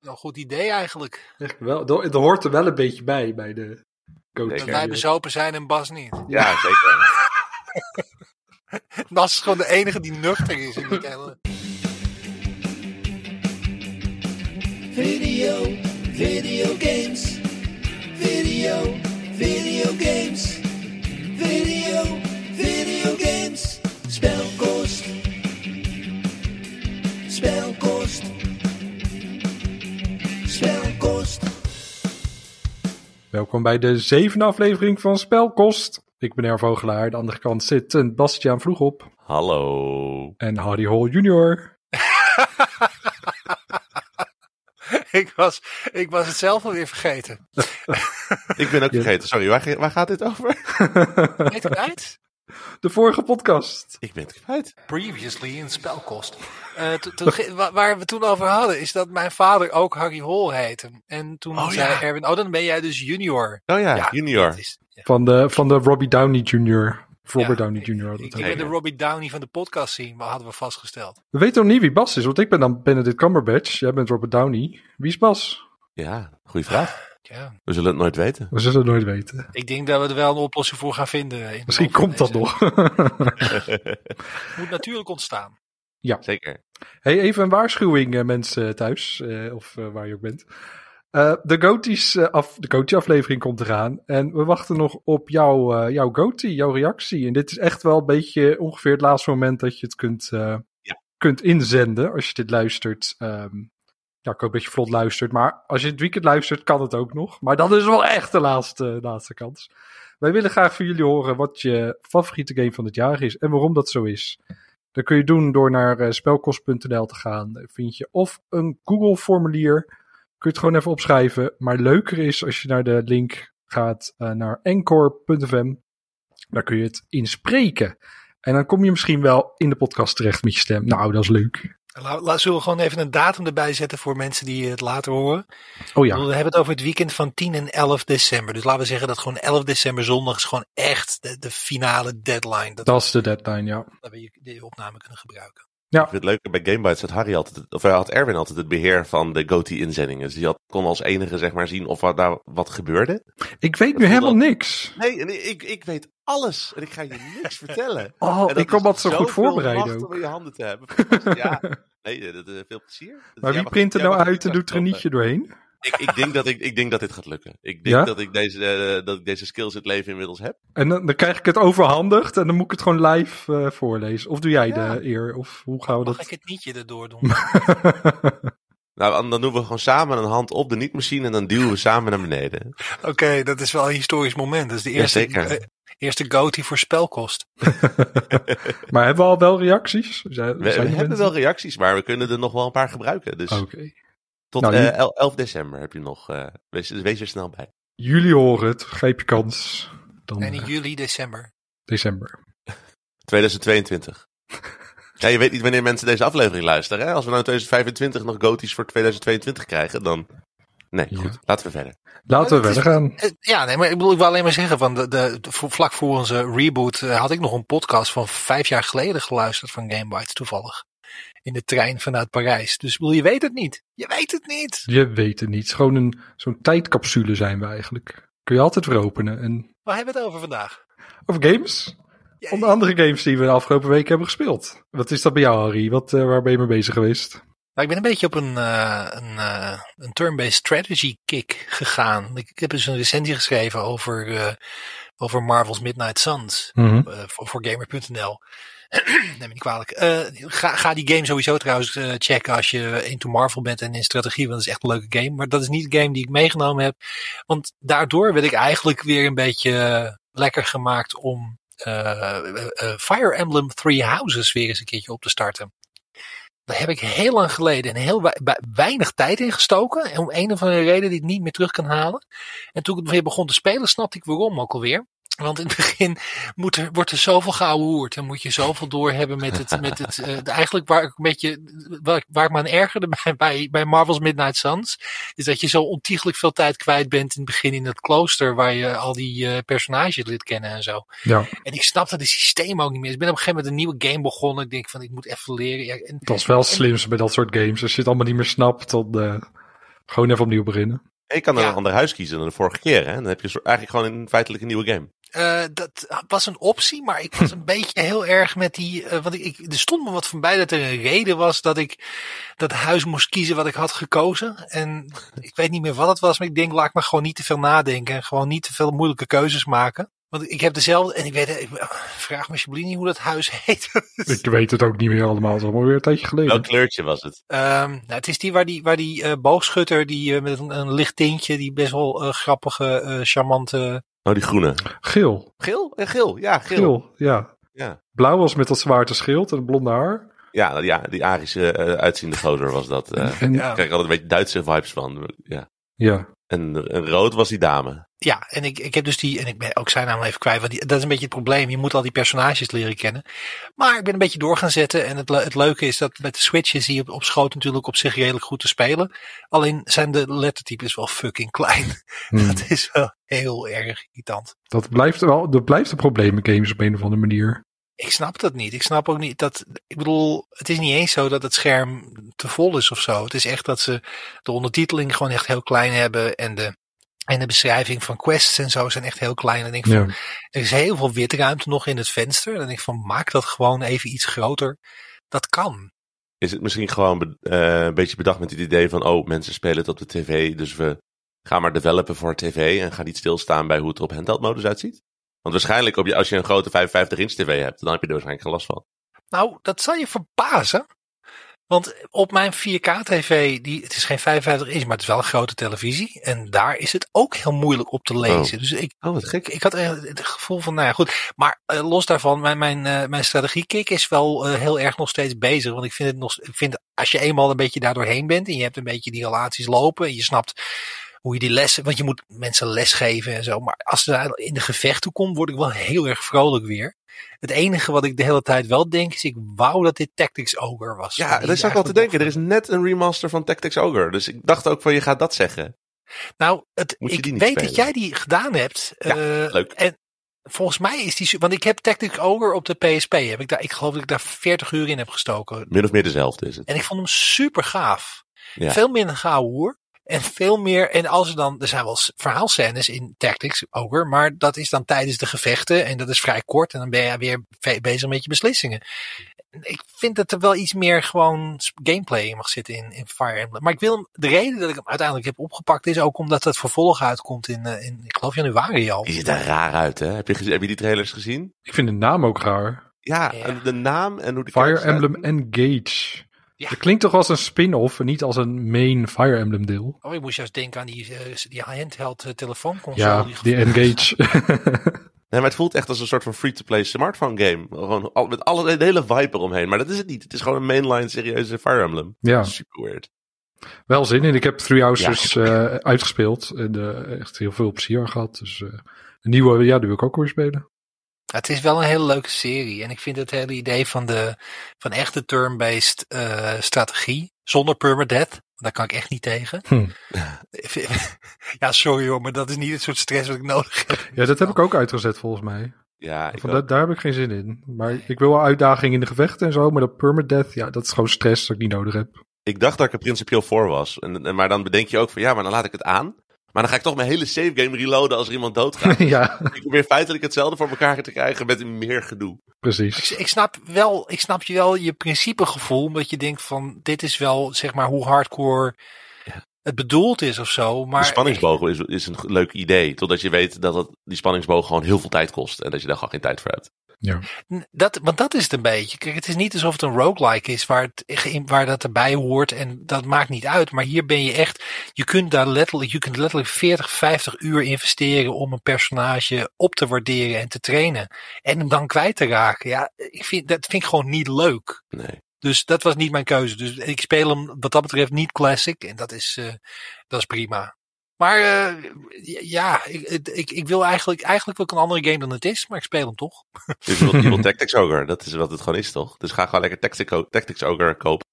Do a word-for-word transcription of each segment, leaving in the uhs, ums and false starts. Wel een goed idee eigenlijk. Echt wel. Het hoort er wel een beetje bij, bij de coach. Dat wij bezopen zijn en Bas niet. Ja, zeker. Bas is gewoon de enige die nuchter is in de kelder. Video, video games. Video, video games. Video, video games. Spelkost. Spelkost. Spelkost. Welkom bij de zevende aflevering van Spelkost. Ik ben Ervoogelaar, aan de andere kant zit een Bastiaan Vroegop. Hallo. En Harry Hole junior Ik was, ik was het zelf alweer vergeten. Ik ben ook vergeten, sorry. Waar, waar gaat dit over? Ben je het kwijt? De vorige podcast. Ik ben het kwijt. Previously in Spelkost. Uh, to, to, wa, waar we toen over hadden, is dat mijn vader ook Harry Hole heette. En toen oh, zei ja. Erwin, oh dan ben jij dus junior. Oh ja, ja junior. Is, ja. Van, de, van de Robbie Downey Junior. Robert ja, Downey Junior. Ik, ik, ik ben de Robbie Downey van de podcast zien, maar hadden we vastgesteld. We weten nog niet wie Bas is, want ik ben dan Benedict Cumberbatch. Jij bent Robert Downey. Wie is Bas? Ja, goede vraag. Ja. We zullen het nooit weten. We zullen het nooit weten. Ik denk dat we er wel een oplossing voor gaan vinden. Misschien komt dat nog. Het moet natuurlijk ontstaan. Ja. Zeker. Hey, even een waarschuwing mensen thuis, uh, of uh, waar je ook bent. Uh, de goaties, uh, af, de goatie aflevering komt eraan. En we wachten nog op jou, uh, jouw goatie, jouw reactie. En dit is echt wel een beetje ongeveer het laatste moment dat je het kunt, uh, ja. kunt inzenden. Als je dit luistert. Um, ja, ik hoop dat je vlot luistert. Maar als je het weekend luistert, kan het ook nog. Maar dat is wel echt de laatste, laatste kans. Wij willen graag van jullie horen wat je favoriete game van het jaar is. En waarom dat zo is. Dat kun je doen door naar uh, spelkost punt n l te gaan. Dan vind je of een Google formulier... Kun je het gewoon even opschrijven. Maar leuker is als je naar de link gaat uh, naar anchor punt f m. Daar kun je het inspreken. En dan kom je misschien wel in de podcast terecht met je stem. Nou, dat is leuk. La, la, zullen we gewoon even een datum erbij zetten voor mensen die het later horen? Oh ja. We hebben het over het weekend van tien en elf december. Dus laten we zeggen dat gewoon elf december zondag is gewoon echt de, de finale deadline. Dat, dat is de deadline, ja. Dat we de opname kunnen gebruiken. Ja. Ik vind het leuker bij Gamebytes dat Harry altijd, of hij had Erwin altijd het beheer van de G O T Y-inzendingen. Dus die had, kon als enige zeg maar zien of daar nou wat gebeurde. Ik weet nu helemaal dat... niks. Nee, nee ik, ik weet alles en ik ga je niks vertellen. Oh, ik kan wat zo goed voorbereiden om in je handen te hebben. Ja, nee, dat, uh, veel plezier. Maar wie print er nou uit en doet er een nietje doorheen? Ik, ik, denk dat ik, ik denk dat dit gaat lukken. Ik denk ja? dat, ik deze, uh, dat ik deze skills in het leven inmiddels heb. En dan, dan krijg ik het overhandigd en dan moet ik het gewoon live uh, voorlezen. Of doe jij ja. de eer? Of hoe gaan we Mag dat... ik het nietje erdoor doen? Nou, dan doen we gewoon samen een hand op de nietmachine en dan duwen we samen naar beneden. Oké, okay, dat is wel een historisch moment. Dat is de eerste, ja, uh, eerste goatee voor Spelkost. Maar hebben we al wel reacties? Zijn, we zijn we hebben wel reacties, maar we kunnen er nog wel een paar gebruiken. Dus... Oké. Okay. Tot nou, uh, elf december heb je nog. Uh, wees, wees er snel bij. Jullie horen het. Grijp je kans. Dan, en in uh, juli, december. December. tweeduizend tweeëntwintig. Ja, je weet niet wanneer mensen deze aflevering luisteren. Hè? Als we nou in tweeduizend vijfentwintig nog goaties voor tweeduizend tweeëntwintig krijgen, dan... Nee, ja. goed. Laten we verder. Laten we verder gaan. Ja, nee, maar ik bedoel, ik wil alleen maar zeggen, van de, de, de, vlak voor onze reboot uh, had ik nog een podcast van vijf jaar geleden geluisterd van Gamebytes, toevallig. In de trein vanuit Parijs. Dus bedoel, je weet het niet. Je weet het niet. Je weet het niet. Gewoon een zo'n tijdcapsule zijn we eigenlijk. Kun je altijd weer openen. En... Waar hebben we het over vandaag? Over games. Ja, Onder andere games die we de afgelopen week hebben gespeeld. Wat is dat bij jou, Harry? Wat, uh, waar ben je mee bezig geweest? Nou, ik ben een beetje op een, uh, een, uh, een turn-based strategy kick gegaan. Ik, ik heb dus een recensie geschreven over, uh, over Marvel's Midnight Suns. Mm-hmm. uh, voor, voor gamer punt n l. Neem me niet kwalijk. Uh, ga, ga die game sowieso trouwens uh, checken als je into Marvel bent en in strategie. Want dat is echt een leuke game. Maar dat is niet de game die ik meegenomen heb. Want daardoor werd ik eigenlijk weer een beetje lekker gemaakt om uh, uh, Fire Emblem Three Houses weer eens een keertje op te starten. Daar heb ik heel lang geleden en heel weinig tijd in gestoken. En om een of andere reden die ik niet meer terug kan halen. En toen ik weer begon te spelen snapte ik waarom ook alweer. Want in het begin moet er, wordt er zoveel geouwehoerd. En moet je zoveel doorhebben met het... Met het uh, de, eigenlijk waar ik, een beetje, waar, waar ik me aan ergerde bij, bij, bij Marvel's Midnight Suns... is dat je zo ontiegelijk veel tijd kwijt bent in het begin in dat klooster... waar je al die uh, personages lid kennen en zo. Ja. En ik snapte het systeem ook niet meer. Dus ik ben op een gegeven moment een nieuwe game begonnen. Ik denk van, ik moet even leren. Ja, en, dat is wel het slimste bij dat soort games. Als je het allemaal niet meer snapt, dan... Uh... Gewoon even opnieuw beginnen. En je kan dan ja. een ander huis kiezen dan de vorige keer. Hè? Dan heb je zo, eigenlijk gewoon een feitelijk een nieuwe game. Uh, dat was een optie, maar ik was een beetje heel erg met die... Uh, want ik, ik, er stond me wat van bij dat er een reden was dat ik dat huis moest kiezen wat ik had gekozen. En ik weet niet meer wat het was, maar ik denk, laat ik maar gewoon niet te veel nadenken. En gewoon niet te veel moeilijke keuzes maken. Want ik heb dezelfde... En ik weet... Ik, vraag me alsjeblieft niet hoe dat huis heet. Ik weet het ook niet meer allemaal. Het is alweer een tijdje geleden. Welk kleurtje was het? Um, nou, het is die waar die, waar die uh, boogschutter, die uh, met een, een licht tintje, die best wel uh, grappige, uh, charmante... Oh, die groene. Geel. Geel? Eh, geel, ja. Geel, geel ja. ja. Blauw was met dat zwaarte schild en blonde haar. Ja, ja die Arische uh, uitziende gozer was dat. Uh, en, ja. Daar krijg ik altijd een beetje Duitse vibes van. Ja. ja. En, en rood was die dame. Ja, en ik, ik heb dus die... En ik ben ook zijn naam even kwijt. Want die, dat is een beetje het probleem. Je moet al die personages leren kennen. Maar ik ben een beetje door gaan zetten. En het, het leuke is dat met de Switch is die op, op schoot natuurlijk op zich redelijk goed te spelen. Alleen zijn de lettertypes wel fucking klein. Hmm. Dat is wel heel erg irritant. Dat blijft wel... Dat blijft een probleem met games op een of andere manier. Ik snap dat niet. Ik snap ook niet dat... Ik bedoel, het is niet eens zo dat het scherm te vol is of zo. Het is echt dat ze de ondertiteling gewoon echt heel klein hebben. En de... En de beschrijving van quests en zo zijn echt heel klein. En ik denk van, ja. Er is heel veel witruimte nog in het venster. En dan denk ik van, maak dat gewoon even iets groter. Dat kan. Is het misschien gewoon uh, een beetje bedacht met het idee van... oh, mensen spelen het op de tv, dus we gaan maar developen voor tv... en gaan niet stilstaan bij hoe het op handheldmodus uitziet? Want waarschijnlijk op je, als je een grote vijfenvijftig inch tv hebt... dan heb je er waarschijnlijk geen last van. Nou, dat zal je verbazen... Want op mijn vier K-tv, die, het is geen vijfenvijftig inch, maar het is wel een grote televisie. En daar is het ook heel moeilijk op te lezen. Oh. Dus ik, oh, wat gek. Ik had het gevoel van, nou ja, goed. Maar uh, los daarvan, mijn, mijn, uh, mijn strategiekick is wel uh, heel erg nog steeds bezig. Want ik vind het nog, ik vind, als je eenmaal een beetje daar doorheen bent en je hebt een beetje die relaties lopen en je snapt hoe je die lessen, want je moet mensen lesgeven en zo. Maar als ze in de gevechten komt, word ik wel heel erg vrolijk weer. Het enige wat ik de hele tijd wel denk is, ik wou dat dit Tactics Ogre was. Ja, dat is ook wel te denken. Van. Er is net een remaster van Tactics Ogre. Dus ik dacht ook van, je gaat dat zeggen. Nou, het, ik weet spelen? Dat jij die gedaan hebt. Ja, uh, leuk. En volgens mij is die... Want ik heb Tactics Ogre op de P S P. Heb ik, daar, ik geloof dat ik daar veertig uur in heb gestoken. Min of meer dezelfde is het. En ik vond hem super gaaf. Ja. Veel minder gauw hoor. En veel meer, en als er dan, er zijn wel verhaalscènes in Tactics Ogre, maar dat is dan tijdens de gevechten en dat is vrij kort en dan ben je weer bezig met je beslissingen. Ik vind dat er wel iets meer gewoon gameplay in mag zitten in, in Fire Emblem. Maar ik wil, de reden dat ik hem uiteindelijk heb opgepakt is ook omdat het vervolg uitkomt in, in ik geloof januari al. Die ziet er raar uit, hè? Heb je, heb je die trailers gezien? Ik vind de naam ook raar. Ja, ja. De naam en hoe die Fire Emblem zijn. Engage. Ja. Dat klinkt toch als een spin-off en niet als een main Fire Emblem deel. Oh, ik moest juist denken aan die, uh, die handheld uh, telefoonconsole. Ja, die, die Engage. Nee, maar het voelt echt als een soort van free-to-play smartphone game. Gewoon al, met alle, de hele vibe eromheen. Maar dat is het niet. Het is gewoon een mainline serieuze Fire Emblem. Ja. Super weird. Wel zin in. Ik heb Three Houses ja. uh, uitgespeeld. En uh, echt heel veel plezier gehad. Dus uh, een nieuwe, ja, die wil ik ook weer spelen. Het is wel een hele leuke serie. En ik vind het hele idee van de van echte turn-based uh, strategie. Zonder permadeath. Want daar kan ik echt niet tegen. Hm. Ja, sorry hoor. Maar dat is niet het soort stress wat ik nodig heb. Ja, dat heb ik ook uitgezet volgens mij. Ja, ik van, dat, daar heb ik geen zin in. Maar ik wil wel uitdaging in de gevechten en zo. Maar dat permadeath, ja, dat is gewoon stress dat ik niet nodig heb. Ik dacht dat ik er principieel voor was. En, en, maar dan bedenk je ook van ja, maar dan laat ik het aan. Maar dan ga ik toch mijn hele save game reloaden als er iemand doodgaat. Ja. Ik probeer feitelijk hetzelfde voor elkaar te krijgen met meer gedoe. Precies. Ik, ik, snap wel, ik snap je wel je principegevoel. Omdat je denkt van dit is wel zeg maar hoe hardcore het bedoeld is of zo. Maar de spanningsboog is, is een leuk idee. Totdat je weet dat het, die spanningsboog gewoon heel veel tijd kost. En dat je daar gewoon geen tijd voor hebt. Ja. Dat, want dat is het een beetje. Kijk, het is niet alsof het een roguelike is waar, het, waar dat erbij hoort en dat maakt niet uit. Maar hier ben je echt, je kunt daar letterlijk, je kunt letterlijk veertig, vijftig uur investeren om een personage op te waarderen en te trainen. En hem dan kwijt te raken. Ja, ik vind, dat vind ik gewoon niet leuk. Nee. Dus dat was niet mijn keuze. Dus ik speel hem wat dat betreft niet classic en dat is, uh, dat is prima. Maar uh, ja, ik, ik, ik wil eigenlijk, eigenlijk wil ik een andere game dan het is, maar ik speel hem toch. Je wilt, je wilt Tactics Ogre, dat is wat het gewoon is toch? Dus ga gewoon lekker Tactico, Tactics Ogre kopen.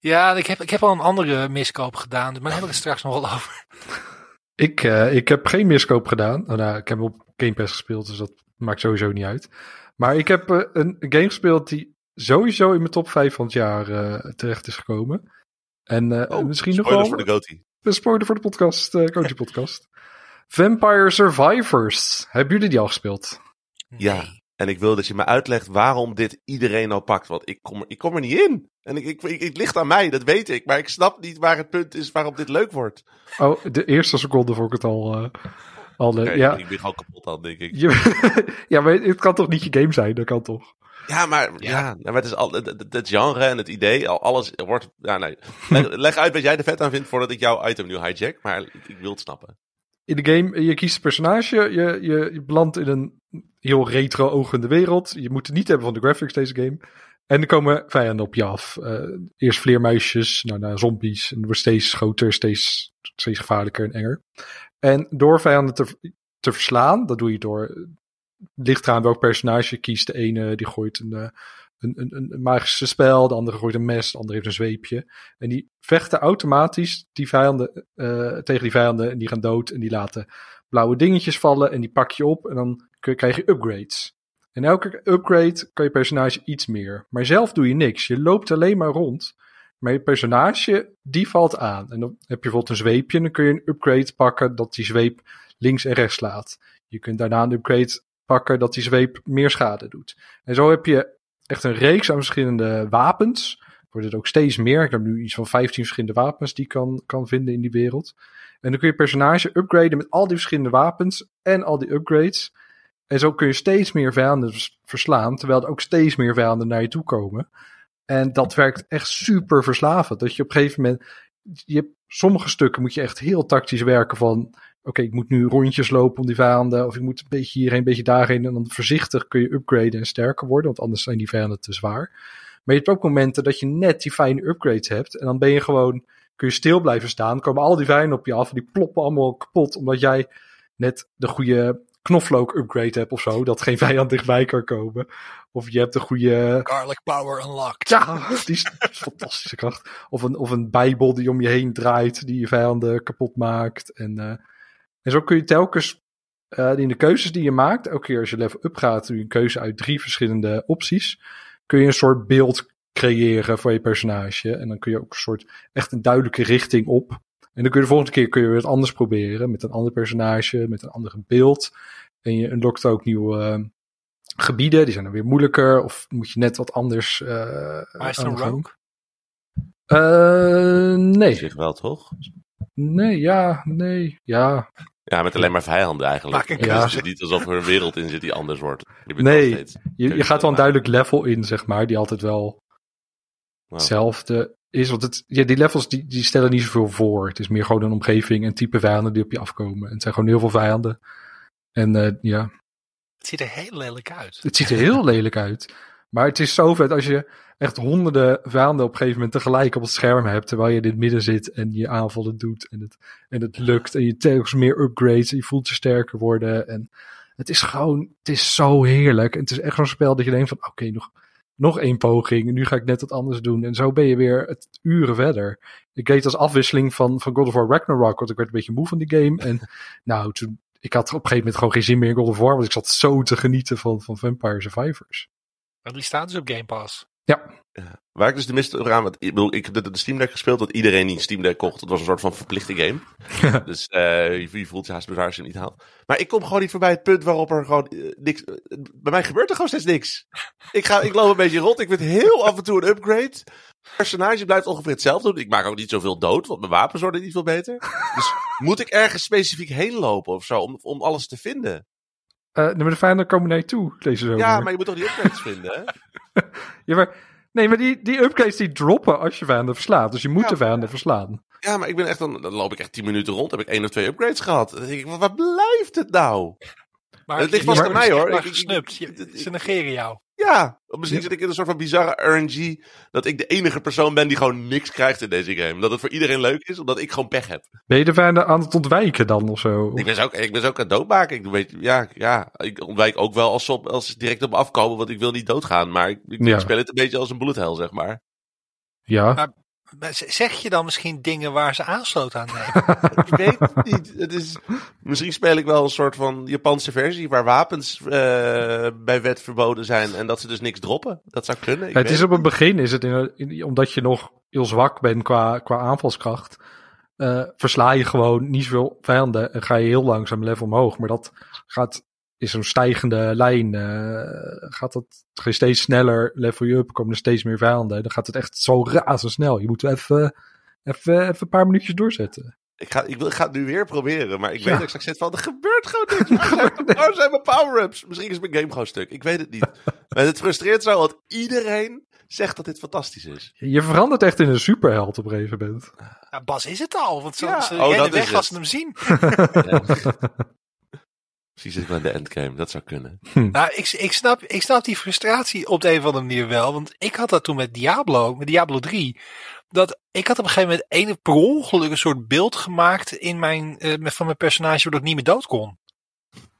Ja, ik heb, ik heb al een andere miskoop gedaan, maar daar heb ik het straks nog wel over. Ik, uh, ik heb geen miskoop gedaan. Oh, nou, ik heb op Game Pass gespeeld, dus dat maakt sowieso niet uit. Maar ik heb uh, een game gespeeld die sowieso in mijn top vijf van het jaar uh, terecht is gekomen. En uh, oh, misschien nog wel... Spoilers voor de GOTY. besproken voor de podcast, uh, Coaching Podcast. Vampire Survivors. Hebben jullie die al gespeeld? Ja, en ik wil dat je me uitlegt waarom dit iedereen nou pakt. Want ik kom, ik kom er niet in. En ik, ik, ik, het ligt aan mij, dat weet ik. Maar ik snap niet waar het punt is waarop dit leuk wordt. Oh, de eerste seconde vond ik het al... Uh... Okay, ja. Ik ben gewoon kapot aan, denk ik. Ja, maar het kan toch niet je game zijn? Dat kan toch? Ja, maar, ja. Ja, maar het is al het, het genre en het idee, al alles wordt... Ja, nee. leg, leg uit wat jij er vet aan vindt voordat ik jouw item nu hijack, maar ik, ik wil het snappen. In de game, je kiest een personage, je, je, je belandt in een heel retro-ogende wereld. Je moet het niet hebben van de graphics, deze game. En er komen vijanden op je af. Uh, eerst vleermuisjes, nou, nou, zombies. En het wordt steeds groter, steeds, steeds gevaarlijker en enger. En door vijanden te, te verslaan, dat doe je door... Ligt eraan welk personage je kiest. De ene die gooit een, een, een, een magische spel, de andere gooit een mes, de andere heeft een zweepje. En die vechten automatisch die vijanden, uh, tegen die vijanden en die gaan dood. En die laten blauwe dingetjes vallen en die pak je op en dan kun, krijg je upgrades. En elke upgrade kan je personage iets meer. Maar zelf doe je niks. Je loopt alleen maar rond. Maar je personage, die valt aan. En dan heb je bijvoorbeeld een zweepje en dan kun je een upgrade pakken dat die zweep links en rechts slaat. Je kunt daarna een upgrade pakken dat die zweep meer schade doet. En zo heb je echt een reeks aan verschillende wapens. Wordt het ook steeds meer. Ik heb nu iets van vijftien verschillende wapens die ik kan, kan vinden in die wereld. En dan kun je personage upgraden met al die verschillende wapens en al die upgrades. En zo kun je steeds meer vijanden verslaan, terwijl er ook steeds meer vijanden naar je toe komen. En dat werkt echt super verslavend. Dat je op een gegeven moment... Je hebt, sommige stukken moet je echt heel tactisch werken van... Oké, okay, ik moet nu rondjes lopen om die vijanden. Of ik moet een beetje hierheen, een beetje daarheen. En dan voorzichtig kun je upgraden en sterker worden. Want anders zijn die vijanden te zwaar. Maar je hebt ook momenten dat je net die fijne upgrades hebt. En dan ben je gewoon... Kun je stil blijven staan. Komen al die vijanden op je af. En die ploppen allemaal kapot. Omdat jij net de goede... knoflook upgrade heb of zo, dat geen vijand dichtbij kan komen. Of je hebt een goede... Garlic power unlocked. Ja, die is een fantastische kracht. Of een, of een bijbel die om je heen draait, die je vijanden kapot maakt. En, uh, en zo kun je telkens uh, in de keuzes die je maakt, elke keer als je level up gaat, doe je een keuze uit drie verschillende opties, kun je een soort beeld creëren voor je personage. En dan kun je ook een soort, echt een duidelijke richting op. En dan kun je de volgende keer kun je weer wat anders proberen. Met een ander personage, met een ander beeld. En je unlockt ook nieuwe uh, gebieden. Die zijn dan weer moeilijker. Of moet je net wat anders... Uh, maar is het een rogue? Uh, nee. Op zich wel, toch? Nee, ja, nee, ja. Ja, met alleen maar vijanden eigenlijk. Het ja. Is niet alsof er een wereld in zit die anders wordt. Je nee, steeds, je, je gaat wel een duidelijk level in, zeg maar. Die altijd wel wow. Hetzelfde... is, want het, ja, die levels die, die stellen niet zoveel voor. Het is meer gewoon een omgeving en type vijanden die op je afkomen. En het zijn gewoon heel veel vijanden. En uh, ja. Het ziet er heel lelijk uit. Het ziet er heel lelijk uit. Maar het is zo vet als je echt honderden vijanden op een gegeven moment tegelijk op het scherm hebt. Terwijl je in het midden zit en je aanvallen doet. En het, en het lukt. En je telkens meer upgrades. En je voelt je sterker worden. En het is gewoon, het is zo heerlijk. En het is echt zo'n spel dat je denkt van oké, okay, nog... Nog één poging. En nu ga ik net wat anders doen. En zo ben je weer het uren verder. Ik deed als afwisseling van, van God of War Ragnarok. Want ik werd een beetje moe van die game. En nou, toen, ik had op een gegeven moment gewoon geen zin meer in God of War. Want ik zat zo te genieten van, van Vampire Survivors. Maar die staan dus op Game Pass. Ja. Ja. Waar ik dus de mist op raam, want ik bedoel, ik heb de, de Steam Deck gespeeld, dat iedereen die een Steam Deck kocht, dat was een soort van verplichte game. Dus uh, je, je voelt je haast bezwaar als je hem niet haalt. Maar ik kom gewoon niet voorbij het punt waarop er gewoon uh, niks, uh, bij mij gebeurt er gewoon steeds niks. Ik, ga, ik loop een beetje rond, ik vind heel af en toe een upgrade. Het personage blijft ongeveer hetzelfde doen. Ik maak ook niet zoveel dood, want mijn wapens worden niet veel beter. Dus moet ik ergens specifiek heen lopen of zo, om, om alles te vinden? Uh, maar de vijanden komen naar je toe, deze zomer. Ja, maar je moet toch die upgrades vinden, hè? Ja, maar, nee, maar die, die upgrades die droppen als je vijanden verslaat. Dus je moet ja, de vijanden verslaan. Ja, maar ik ben echt dan, dan loop ik echt tien minuten rond. Heb ik één of twee upgrades gehad. Dan denk ik, waar blijft het nou? Maar het ligt vast aan mij, hoor. Gesnupt. Ze negeren jou. Ja, misschien zit ik in een soort van bizarre R N G. Dat ik de enige persoon ben die gewoon niks krijgt in deze game. Dat het voor iedereen leuk is, omdat ik gewoon pech heb. Ben je de vijanden aan het ontwijken dan of zo? Ik ben ze ook, ik ben ze ook aan het doodmaken. Ik, weet, ja, ja, ik ontwijk ook wel als ze als direct op me afkomen, want ik wil niet doodgaan. Maar ik, ik ja. speel het een beetje als een bullet hell, zeg maar. Ja. Maar, maar zeg je dan misschien dingen waar ze aansloot aan nemen? Ik weet het niet. Het is, misschien speel ik wel een soort van Japanse versie waar wapens uh, bij wet verboden zijn en dat ze dus niks droppen. Dat zou kunnen. Ik het weet is het op het begin, is het in, in, omdat je nog heel zwak bent qua, qua aanvalskracht, Uh, versla je gewoon niet veel vijanden en ga je heel langzaam level omhoog. Maar dat gaat in zo'n stijgende lijn. Uh, gaat dat, ga je steeds sneller, level je up, komen er steeds meer vijanden. Dan gaat het echt zo razendsnel. Je moet even, even, even een paar minuutjes doorzetten. Ik ga, ik, wil, ik ga het nu weer proberen, maar ik ja. weet dat ik straks zit van, er gebeurt gewoon niks. Waar zijn mijn power-ups? Misschien is mijn game gewoon stuk. Ik weet het niet. Maar het frustreert zo, want iedereen zegt dat dit fantastisch is. Je verandert echt in een superheld op een gegeven moment. Nou, Bas is het al, want zo ja. ze oh, rennen weg als ze hem zien. Ja. Misschien zit ik wel in de endgame, dat zou kunnen. Hm. Nou, ik, ik, snap, ik snap die frustratie op de een of andere manier wel, want ik had dat toen met Diablo, met Diablo drie... Dat, ik had op een gegeven moment ene per ongeluk een soort beeld gemaakt in mijn, uh, van mijn personage, waardoor ik niet meer dood kon.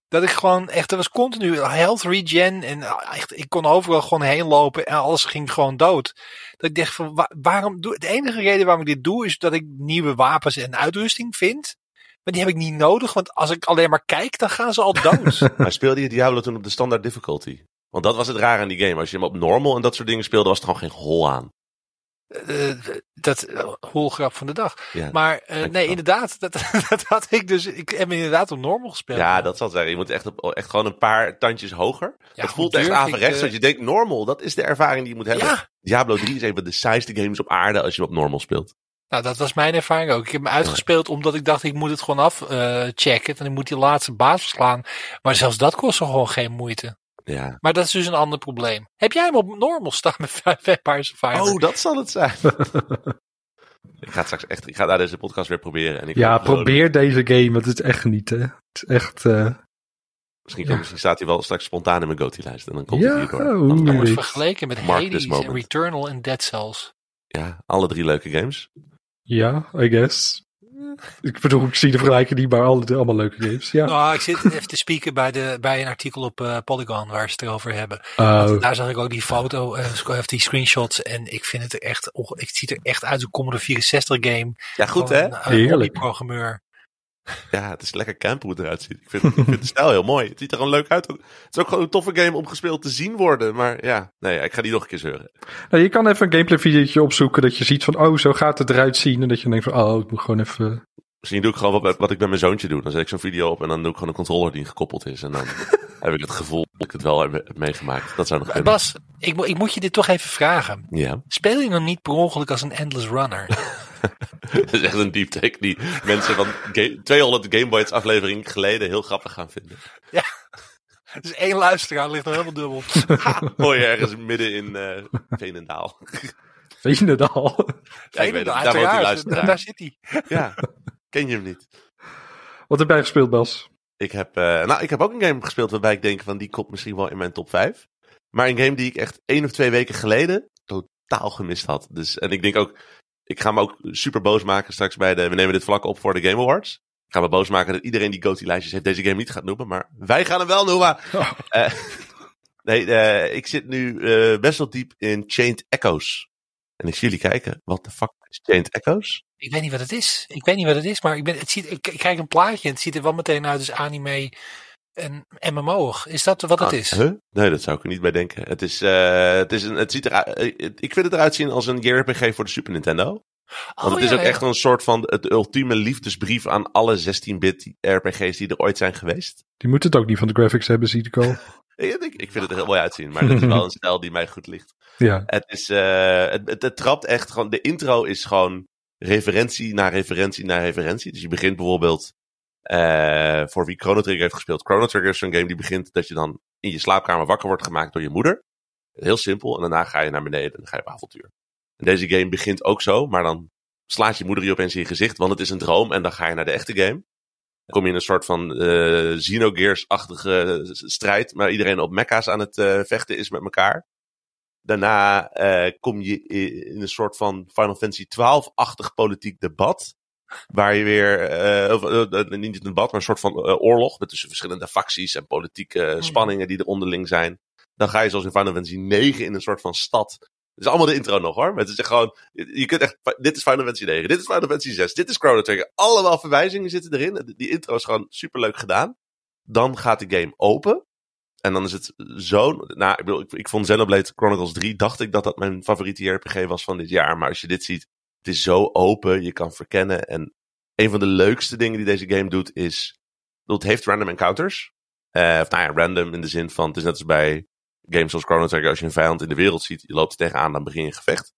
Dat ik gewoon echt, er was continu health regen en uh, echt, ik kon overal gewoon heen lopen en alles ging gewoon dood. Dat ik dacht van, wa- waarom doe, de enige reden waarom ik dit doe is dat ik nieuwe wapens en uitrusting vind. Maar die heb ik niet nodig, want als ik alleen maar kijk, dan gaan ze al dood. Maar speelde je Diablo toen op de standaard difficulty? Want dat was het rare aan die game. Als je hem op normal en dat soort dingen speelde, was er gewoon geen hol aan. Uh, dat uh, holgrap van de dag. Ja, maar uh, nee, inderdaad, dat, dat had ik dus. Ik heb inderdaad op normal gespeeld. Ja, dat zal zeggen. Je moet echt, op, echt gewoon een paar tandjes hoger. Ja, dat voelt echt averechts. Uh... Want je denkt, normal, dat is de ervaring die je moet hebben. Ja. Diablo drie is een van de saaiste games op aarde als je op normal speelt. Nou, dat was mijn ervaring ook. Ik heb hem uitgespeeld omdat ik dacht, ik moet het gewoon afchecken. Uh, en ik moet die laatste baas verslaan. Maar zelfs dat kostte gewoon geen moeite. Ja. Maar dat is dus een ander probleem. Heb jij hem op normal staan met Vampire Survivors? Oh, dat zal het zijn. ik ga het straks echt, ik ga daar deze podcast weer proberen. En ik ja, probeer deze game, want het is echt niet, hè. Het is echt... Uh... Misschien, ja. misschien staat hij wel straks spontaan in mijn GOTY-lijst. En dan komt ja, hij hierdoor. Dan, dan, dan wordt vergeleken met Mark Hades en Returnal en Dead Cells. Ja, alle drie leuke games. Ja, I guess. Ik bedoel, ik zie de vergelijking niet bij alle, allemaal leuke games. Ja. Nou, ik zit even te spieken bij, de, bij een artikel op uh, Polygon waar ze het over hebben. Uh, daar zag ik ook die foto, uh, die screenshots. En ik vind het er echt, oh, ik zie er echt uit een Commodore vierenzestig game. Ja, goed hè? Een, Heerlijk. Programmeur. Ja, het is lekker camp hoe het eruit ziet. Ik vind, ik vind de stijl heel mooi. Het ziet er gewoon leuk uit. Het is ook gewoon een toffe game om gespeeld te zien worden. Maar ja, nee, ik ga die nog een keer zeuren. Nou, je kan even een gameplay videoetje opzoeken dat je ziet van, oh, zo gaat het eruit zien. En dat je denkt van, oh, ik moet gewoon even... Misschien doe ik gewoon wat, wat ik bij mijn zoontje doe. Dan zet ik zo'n video op en dan doe ik gewoon een controller die gekoppeld is. En dan heb ik het gevoel dat ik het wel heb meegemaakt. Dat zou nog kunnen. Bas, ik, mo- ik moet je dit toch even vragen. Ja? Speel je dan niet per ongeluk als een endless runner? Dat is echt een deep take die mensen van ga- tweehonderd Game Boys aflevering geleden heel grappig gaan vinden. Ja, dus één luisteraar ligt nog helemaal dubbel. Mooi ergens midden in uh, Veenendaal. Veenendaal? Ja, ik weet het, daar woont die luisteraar. Daar zit hij. Ja, ken je hem niet. Wat heb jij gespeeld, Bas? Ik heb, uh, nou, ik heb ook een game gespeeld waarbij ik denk van die komt misschien wel in mijn top vijf. Maar een game die ik echt één of twee weken geleden totaal gemist had. Dus, en ik denk ook... Ik ga me ook super boos maken straks bij de... We nemen dit vlak op voor de Game Awards. Ik ga me boos maken dat iedereen die GOTY-lijstjes heeft deze game niet gaat noemen. Maar wij gaan hem wel noemen. Oh. Uh, nee, uh, ik zit nu uh, best wel diep in Chained Echoes. En ik zie jullie kijken. Wat de fuck is Chained Echoes? Ik weet niet wat het is. Ik weet niet wat het is, maar ik, ben, het ziet, ik, ik kijk een plaatje en het ziet er wel meteen uit als anime en M M O-ig. Is dat wat het ah, is? Huh? Nee, dat zou ik er niet bij denken. Het is, uh, het is een, het ziet er, uh, ik vind het eruit zien als een J R P G voor de Super Nintendo. Want oh, het ja, is ook ja. echt een soort van het ultieme liefdesbrief aan alle zestien-bit R P G's die er ooit zijn geweest. Die moet het ook niet van de graphics hebben, zie ik al. ik, ik, ik vind het er heel mooi uitzien, maar dat is wel een stijl die mij goed ligt. Ja. Het, is, uh, het, het, het trapt echt gewoon, de intro is gewoon referentie naar referentie naar referentie. Dus je begint bijvoorbeeld... Uh, voor wie Chrono Trigger heeft gespeeld. Chrono Trigger is zo'n game die begint dat je dan in je slaapkamer wakker wordt gemaakt door je moeder. Heel simpel. En daarna ga je naar beneden en dan ga je op avontuur. En deze game begint ook zo, maar dan slaat je moeder je opeens in je gezicht, want het is een droom. En dan ga je naar de echte game. Dan kom je in een soort van uh, Xenogears-achtige strijd, maar iedereen op mekka's aan het uh, vechten is met elkaar. Daarna uh, kom je in een soort van Final Fantasy twaalf-achtig politiek debat. Waar je weer, uh, of, uh, niet een debat, maar een soort van uh, oorlog met tussen verschillende facties en politieke spanningen die er onderling zijn. Dan ga je zoals in Final Fantasy negen in een soort van stad. Het is allemaal de intro nog hoor, maar het is echt gewoon, je kunt echt, dit is Final Fantasy negen, dit is Final Fantasy zes, dit is Chrono Trigger. Allemaal verwijzingen zitten erin, die intro is gewoon superleuk gedaan. Dan gaat de game open en dan is het zo, nou ik bedoel, ik, ik vond Xenoblade Chronicles drie, dacht ik dat dat mijn favoriete R P G was van dit jaar, maar als je dit ziet, het is zo open, je kan verkennen en een van de leukste dingen die deze game doet is... Het heeft random encounters. Uh, of nou ja, random in de zin van... Het is net als bij games zoals Chrono Trigger. Als je een vijand in de wereld ziet, je loopt er tegenaan, dan begin je een gevecht.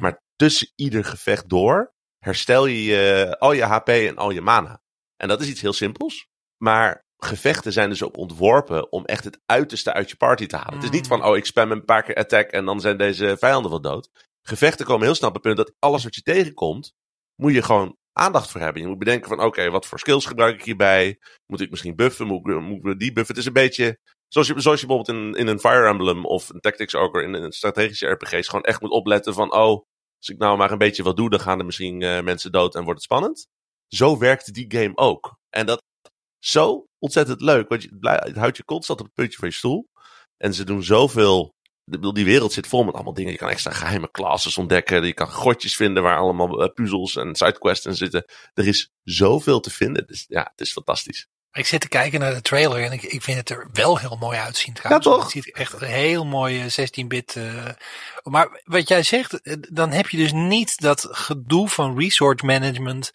Maar tussen ieder gevecht door herstel je uh, al je H P en al je mana. En dat is iets heel simpels. Maar gevechten zijn dus ook ontworpen om echt het uiterste uit je party te halen. Mm. Het is niet van, oh, ik spam een paar keer attack en dan zijn deze vijanden wel dood. Gevechten komen heel snel op het punt dat alles wat je tegenkomt, moet je gewoon aandacht voor hebben. Je moet bedenken van, oké, okay, wat voor skills gebruik ik hierbij? Moet ik misschien buffen? Moet ik, moet ik die buffen? Het is een beetje zoals je, zoals je bijvoorbeeld in, in een Fire Emblem of een Tactics Ogre in een strategische R P G's gewoon echt moet opletten van, oh, als ik nou maar een beetje wat doe, dan gaan er misschien uh, mensen dood en wordt het spannend. Zo werkt die game ook. En dat is zo ontzettend leuk, want je, het houdt je constant op het puntje van je stoel. En ze doen zoveel... Die wereld zit vol met allemaal dingen. Je kan extra geheime classes ontdekken. Je kan grotjes vinden waar allemaal puzzels en sidequests in zitten. Er is zoveel te vinden. Dus ja, het is fantastisch. Ik zit te kijken naar de trailer en ik, ik vind het er wel heel mooi uitzien trouwens. Ja, toch? Het ziet echt een heel mooi zestien-bit. Uh, maar wat jij zegt, dan heb je dus niet dat gedoe van resource management...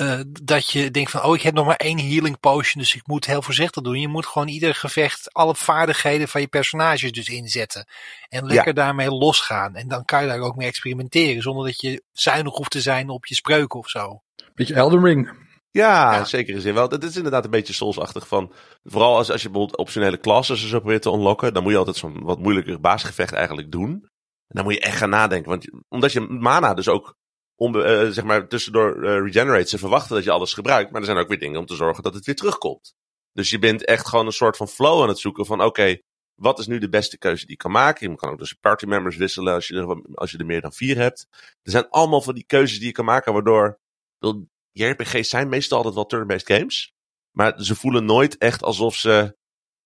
Uh, dat je denkt van, oh, ik heb nog maar één healing potion, dus ik moet heel voorzichtig doen. Je moet gewoon ieder gevecht, alle vaardigheden van je personages dus inzetten. En lekker ja. daarmee losgaan. En dan kan je daar ook mee experimenteren, zonder dat je zuinig hoeft te zijn op je spreuken of zo. Beetje Elden Ring. Ja, ja. Zeker in zin wel. Het is inderdaad een beetje Souls-achtig van, vooral als, als je bijvoorbeeld optionele classes en zo probeert te unlocken, dan moet je altijd zo'n wat moeilijker baasgevecht eigenlijk doen. En dan moet je echt gaan nadenken, want omdat je mana dus ook Om, uh, zeg maar, tussendoor uh, regenerate. Ze verwachten dat je alles gebruikt, maar er zijn ook weer dingen om te zorgen dat het weer terugkomt. Dus je bent echt gewoon een soort van flow aan het zoeken van, oké, okay, wat is nu de beste keuze die ik kan maken? Je kan ook dus partymembers wisselen als je, er, als je er meer dan vier hebt. Er zijn allemaal van die keuzes die je kan maken, waardoor J R P G's zijn meestal altijd wel turn-based games, maar ze voelen nooit echt alsof ze...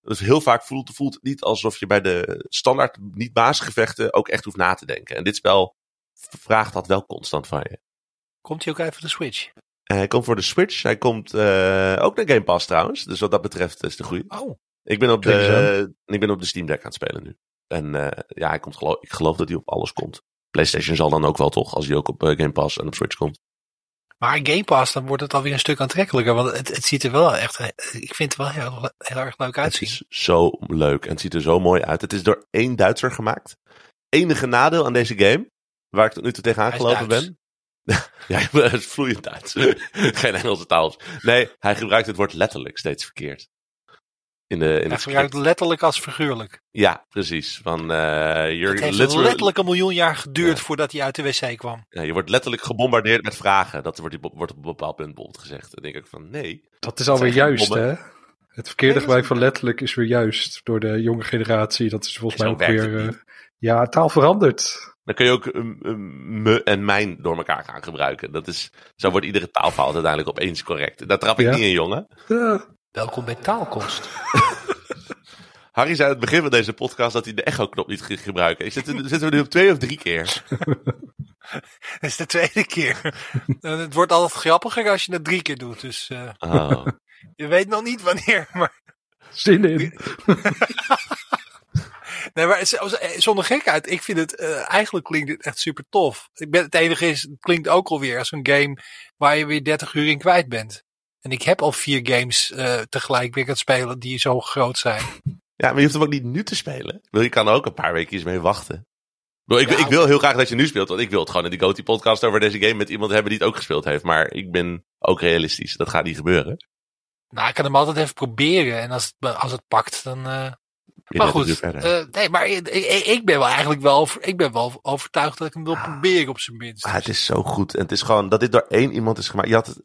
Dus heel vaak voelt, voelt het niet alsof je bij de standaard niet-basisgevechten ook echt hoeft na te denken. En dit spel vraagt dat wel constant van je. Komt hij ook uit voor de Switch? Hij komt voor de Switch. Hij komt uh, ook naar Game Pass trouwens. Dus wat dat betreft is de goeie. Oh, ik, ben op de, ik ben op de Steam Deck aan het spelen nu. En uh, ja, hij komt geloof, ik geloof dat hij op alles komt. PlayStation zal dan ook wel toch, als hij ook op uh, Game Pass en op Switch komt. Maar Game Pass, dan wordt het alweer een stuk aantrekkelijker. Want het, het ziet er wel echt... Ik vind het wel heel, heel erg leuk uitzien. Het is zo leuk. En het ziet er zo mooi uit. Het is door één Duitser gemaakt. Enige nadeel aan deze game... Waar ik tot nu toe tegenaan gelopen ben. Ja, hij is vloeiend Duits. Geen Engelse taal. Nee, hij gebruikt het woord letterlijk steeds verkeerd. In de, in hij het gebruikt script. Letterlijk als figuurlijk. Ja, precies. Van, uh, het heeft literally... letterlijk een miljoen jaar geduurd ja. voordat hij uit de wc kwam. Ja, je wordt letterlijk gebombardeerd met vragen. Dat wordt, wordt op een bepaald punt bijvoorbeeld gezegd. Dan denk ik van nee. Dat is alweer juist hè. Het verkeerde nee, gebruik van letterlijk is weer juist. Door de jonge generatie. Dat is volgens mij ook weer... Uh, ja, taal verandert. Dan kun je ook um, um, me en mijn door elkaar gaan gebruiken. Dat is, zo wordt iedere taalfout uiteindelijk opeens correct. Daar trap ik ja. niet in, jongen. Ja. Welkom bij Taalkost. Harry zei aan het begin van deze podcast dat hij de echo-knop niet ging gebruiken. Zitten, zitten we nu op twee of drie keer? Dat is de tweede keer. Het wordt altijd grappiger als je het drie keer doet. Dus uh, oh. Je weet nog niet wanneer. Maar... Zin in. Nee, maar zonder gekheid, ik vind het, uh, eigenlijk klinkt het echt super tof. Ik ben, het enige is, het klinkt ook alweer als een game waar je weer dertig uur in kwijt bent. En ik heb al vier games uh, tegelijk weer aan het spelen die zo groot zijn. Ja, maar je hoeft hem ook niet nu te spelen. Je kan er ook een paar weekjes mee wachten. Ik, ja, ik wil heel graag dat je nu speelt, want ik wil het gewoon in die Goatie podcast over deze game met iemand hebben die het ook gespeeld heeft. Maar ik ben ook realistisch, dat gaat niet gebeuren. Nou, ik kan hem altijd even proberen en als het, als het pakt, dan... Uh... Maar goed, uh, nee, maar ik, ik ben wel eigenlijk wel, over, ik ben wel overtuigd dat ik hem wil ah, proberen op zijn minst. Ah, het is zo goed. En het is gewoon dat dit door één iemand is gemaakt. Je had het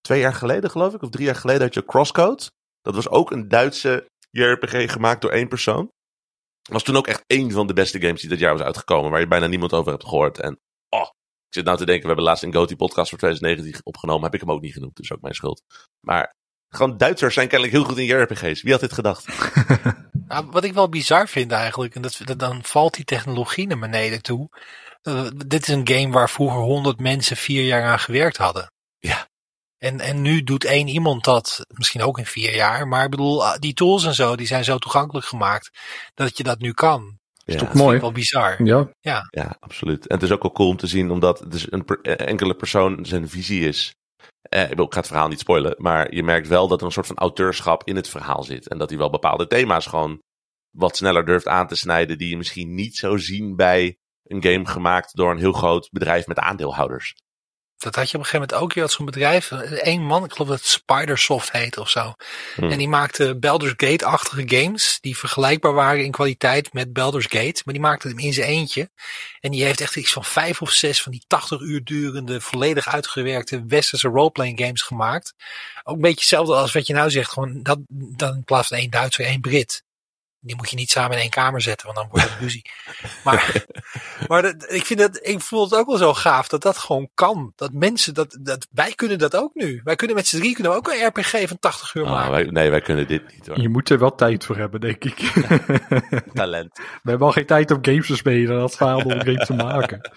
twee jaar geleden geloof ik, of drie jaar geleden had je Crosscode. Dat was ook een Duitse J R P G gemaakt door één persoon. Was toen ook echt één van de beste games die dat jaar was uitgekomen, waar je bijna niemand over hebt gehoord. En oh, ik zit nou te denken, we hebben laatst een Goatie podcast voor twintig negentien opgenomen. Heb ik hem ook niet genoemd, dus ook mijn schuld. Maar gewoon Duitsers zijn kennelijk heel goed in J R P G's. Wie had dit gedacht? Nou, wat ik wel bizar vind eigenlijk, en dat, dat dan valt die technologie naar beneden toe. Uh, dit is een game waar vroeger honderd mensen vier jaar aan gewerkt hadden. Ja. En, en nu doet één iemand dat, misschien ook in vier jaar, maar ik bedoel, die tools en zo, die zijn zo toegankelijk gemaakt dat je dat nu kan. Ja. Dat is toch mooi? Vind ik wel bizar. Ja. Ja. Ja, absoluut. En het is ook wel cool om te zien, omdat het is een per, enkele persoon zijn visie is. Uh, ik, bedoel, ik ga het verhaal niet spoilen, maar je merkt wel dat er een soort van auteurschap in het verhaal zit. En dat hij wel bepaalde thema's gewoon wat sneller durft aan te snijden, die je misschien niet zou zien bij een game gemaakt door een heel groot bedrijf met aandeelhouders. Dat had je op een gegeven moment ook. Je had zo'n bedrijf, één man, ik geloof dat het Spidersoft heet of zo. Hmm. En die maakte Baldur's Gate-achtige games die vergelijkbaar waren in kwaliteit met Baldur's Gate. Maar die maakte hem in zijn eentje. En die heeft echt iets van vijf of zes van die tachtig uur durende, volledig uitgewerkte westerse roleplaying games gemaakt. Ook een beetje hetzelfde als wat je nou zegt. Gewoon dat, dat in plaats van één Duitser, één Brit. Die moet je niet samen in één kamer zetten, want dan wordt het ruzie. Maar, maar dat, ik vind dat, ik voel het ook wel zo gaaf dat dat gewoon kan. Dat mensen, dat, dat wij kunnen dat ook nu. Wij kunnen met z'n drie kunnen we ook een R P G van tachtig uur maken. Ah, wij, nee, wij kunnen dit niet hoor. Je moet er wel tijd voor hebben, denk ik. Ja, talent. We hebben al geen tijd om games te spelen. Dat verhaal om een game te maken.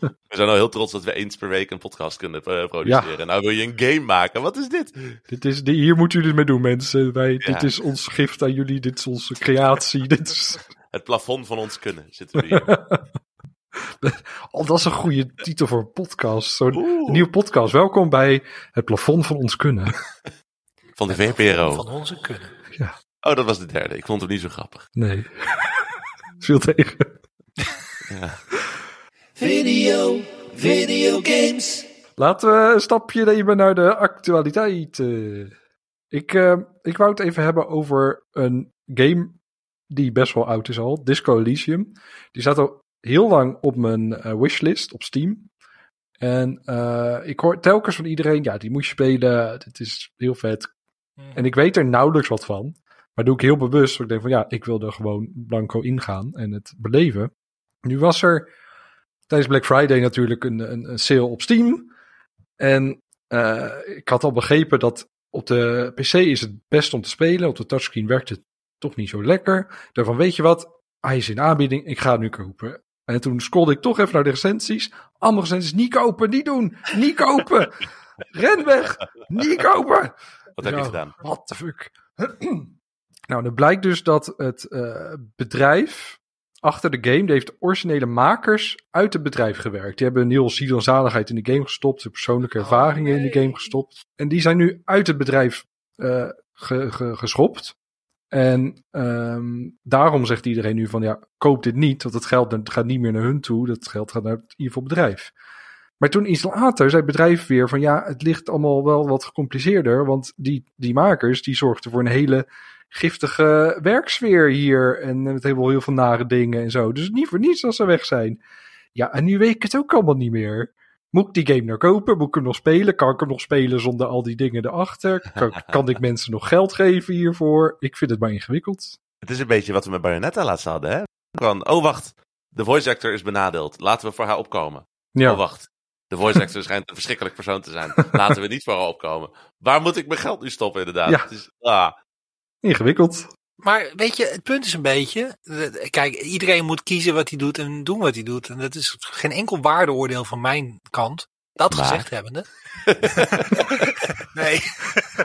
We zijn al heel trots dat we eens per week een podcast kunnen produceren. Ja. Nou wil je een game maken. Wat is dit? Dit is, hier moeten jullie het mee doen, mensen. Wij, ja. Dit is ons gift aan jullie. Dit is onze creatie. Het plafond van ons kunnen zitten we hier. Oh, dat is een goede titel voor een podcast. Zo'n Oeh. nieuwe podcast. Welkom bij Het plafond van ons kunnen. Van de V P R O. Van onze kunnen. Ja. Oh, dat was de derde. Ik vond hem niet zo grappig. Nee. Veel tegen. Ja. Video, videogames. Laten we een stapje nemen naar de actualiteit. Ik, uh, ik wou het even hebben over een game die best wel oud is al, Disco Elysium. Die staat al heel lang op mijn uh, wishlist op Steam. En uh, ik hoor telkens van iedereen, ja, die moet je spelen, dit is heel vet. Mm. En ik weet er nauwelijks wat van, maar doe ik heel bewust. Ik denk van, ja, ik wil er gewoon blanco ingaan en het beleven. Nu was er tijdens Black Friday natuurlijk een, een, een sale op Steam. En uh, ik had al begrepen dat op de P C is het best om te spelen. Op de touchscreen werkt het toch niet zo lekker. Daarvan weet je wat, hij is in aanbieding, ik ga het nu kopen. En toen scrollde ik toch even naar de recensies. Andere recensies, niet kopen, niet doen, niet kopen. Ren weg, niet kopen. Wat heb je gedaan? What the fuck. Nou, dan blijkt dus dat het uh, bedrijf achter de game, die heeft originele makers uit het bedrijf gewerkt. Die hebben een heel ziel en zaligheid in de game gestopt, hun persoonlijke ervaringen oh, nee. in de game gestopt. En die zijn nu uit het bedrijf uh, ge- ge- geschopt. En um, daarom zegt iedereen nu van, ja, koop dit niet, want het geld gaat niet meer naar hun toe, dat geld gaat naar het ieder bedrijf. Maar toen iets later zei het bedrijf weer van, ja, het ligt allemaal wel wat gecompliceerder, want die, die makers, die zorgden voor een hele giftige werksfeer hier en met heel, heel veel nare dingen en zo. Dus niet voor niets als ze weg zijn. Ja, en nu weet ik het ook allemaal niet meer. Moet ik die game nou kopen? Moet ik hem nog spelen? Kan ik hem nog spelen zonder al die dingen erachter? Kan, kan ik mensen nog geld geven hiervoor? Ik vind het maar ingewikkeld. Het is een beetje wat we met Bayonetta laatst hadden, hè? Van, oh wacht, de voice actor is benadeeld. Laten we voor haar opkomen. Ja. Oh wacht, de voice actor schijnt een verschrikkelijk persoon te zijn. Laten we niet voor haar opkomen. Waar moet ik mijn geld nu stoppen, inderdaad? Ja. Het is, ah. Ingewikkeld. Maar weet je, het punt is een beetje, kijk, iedereen moet kiezen wat hij doet en doen wat hij doet. En dat is geen enkel waardeoordeel van mijn kant. Dat maar. Gezegd hebbende. Nee.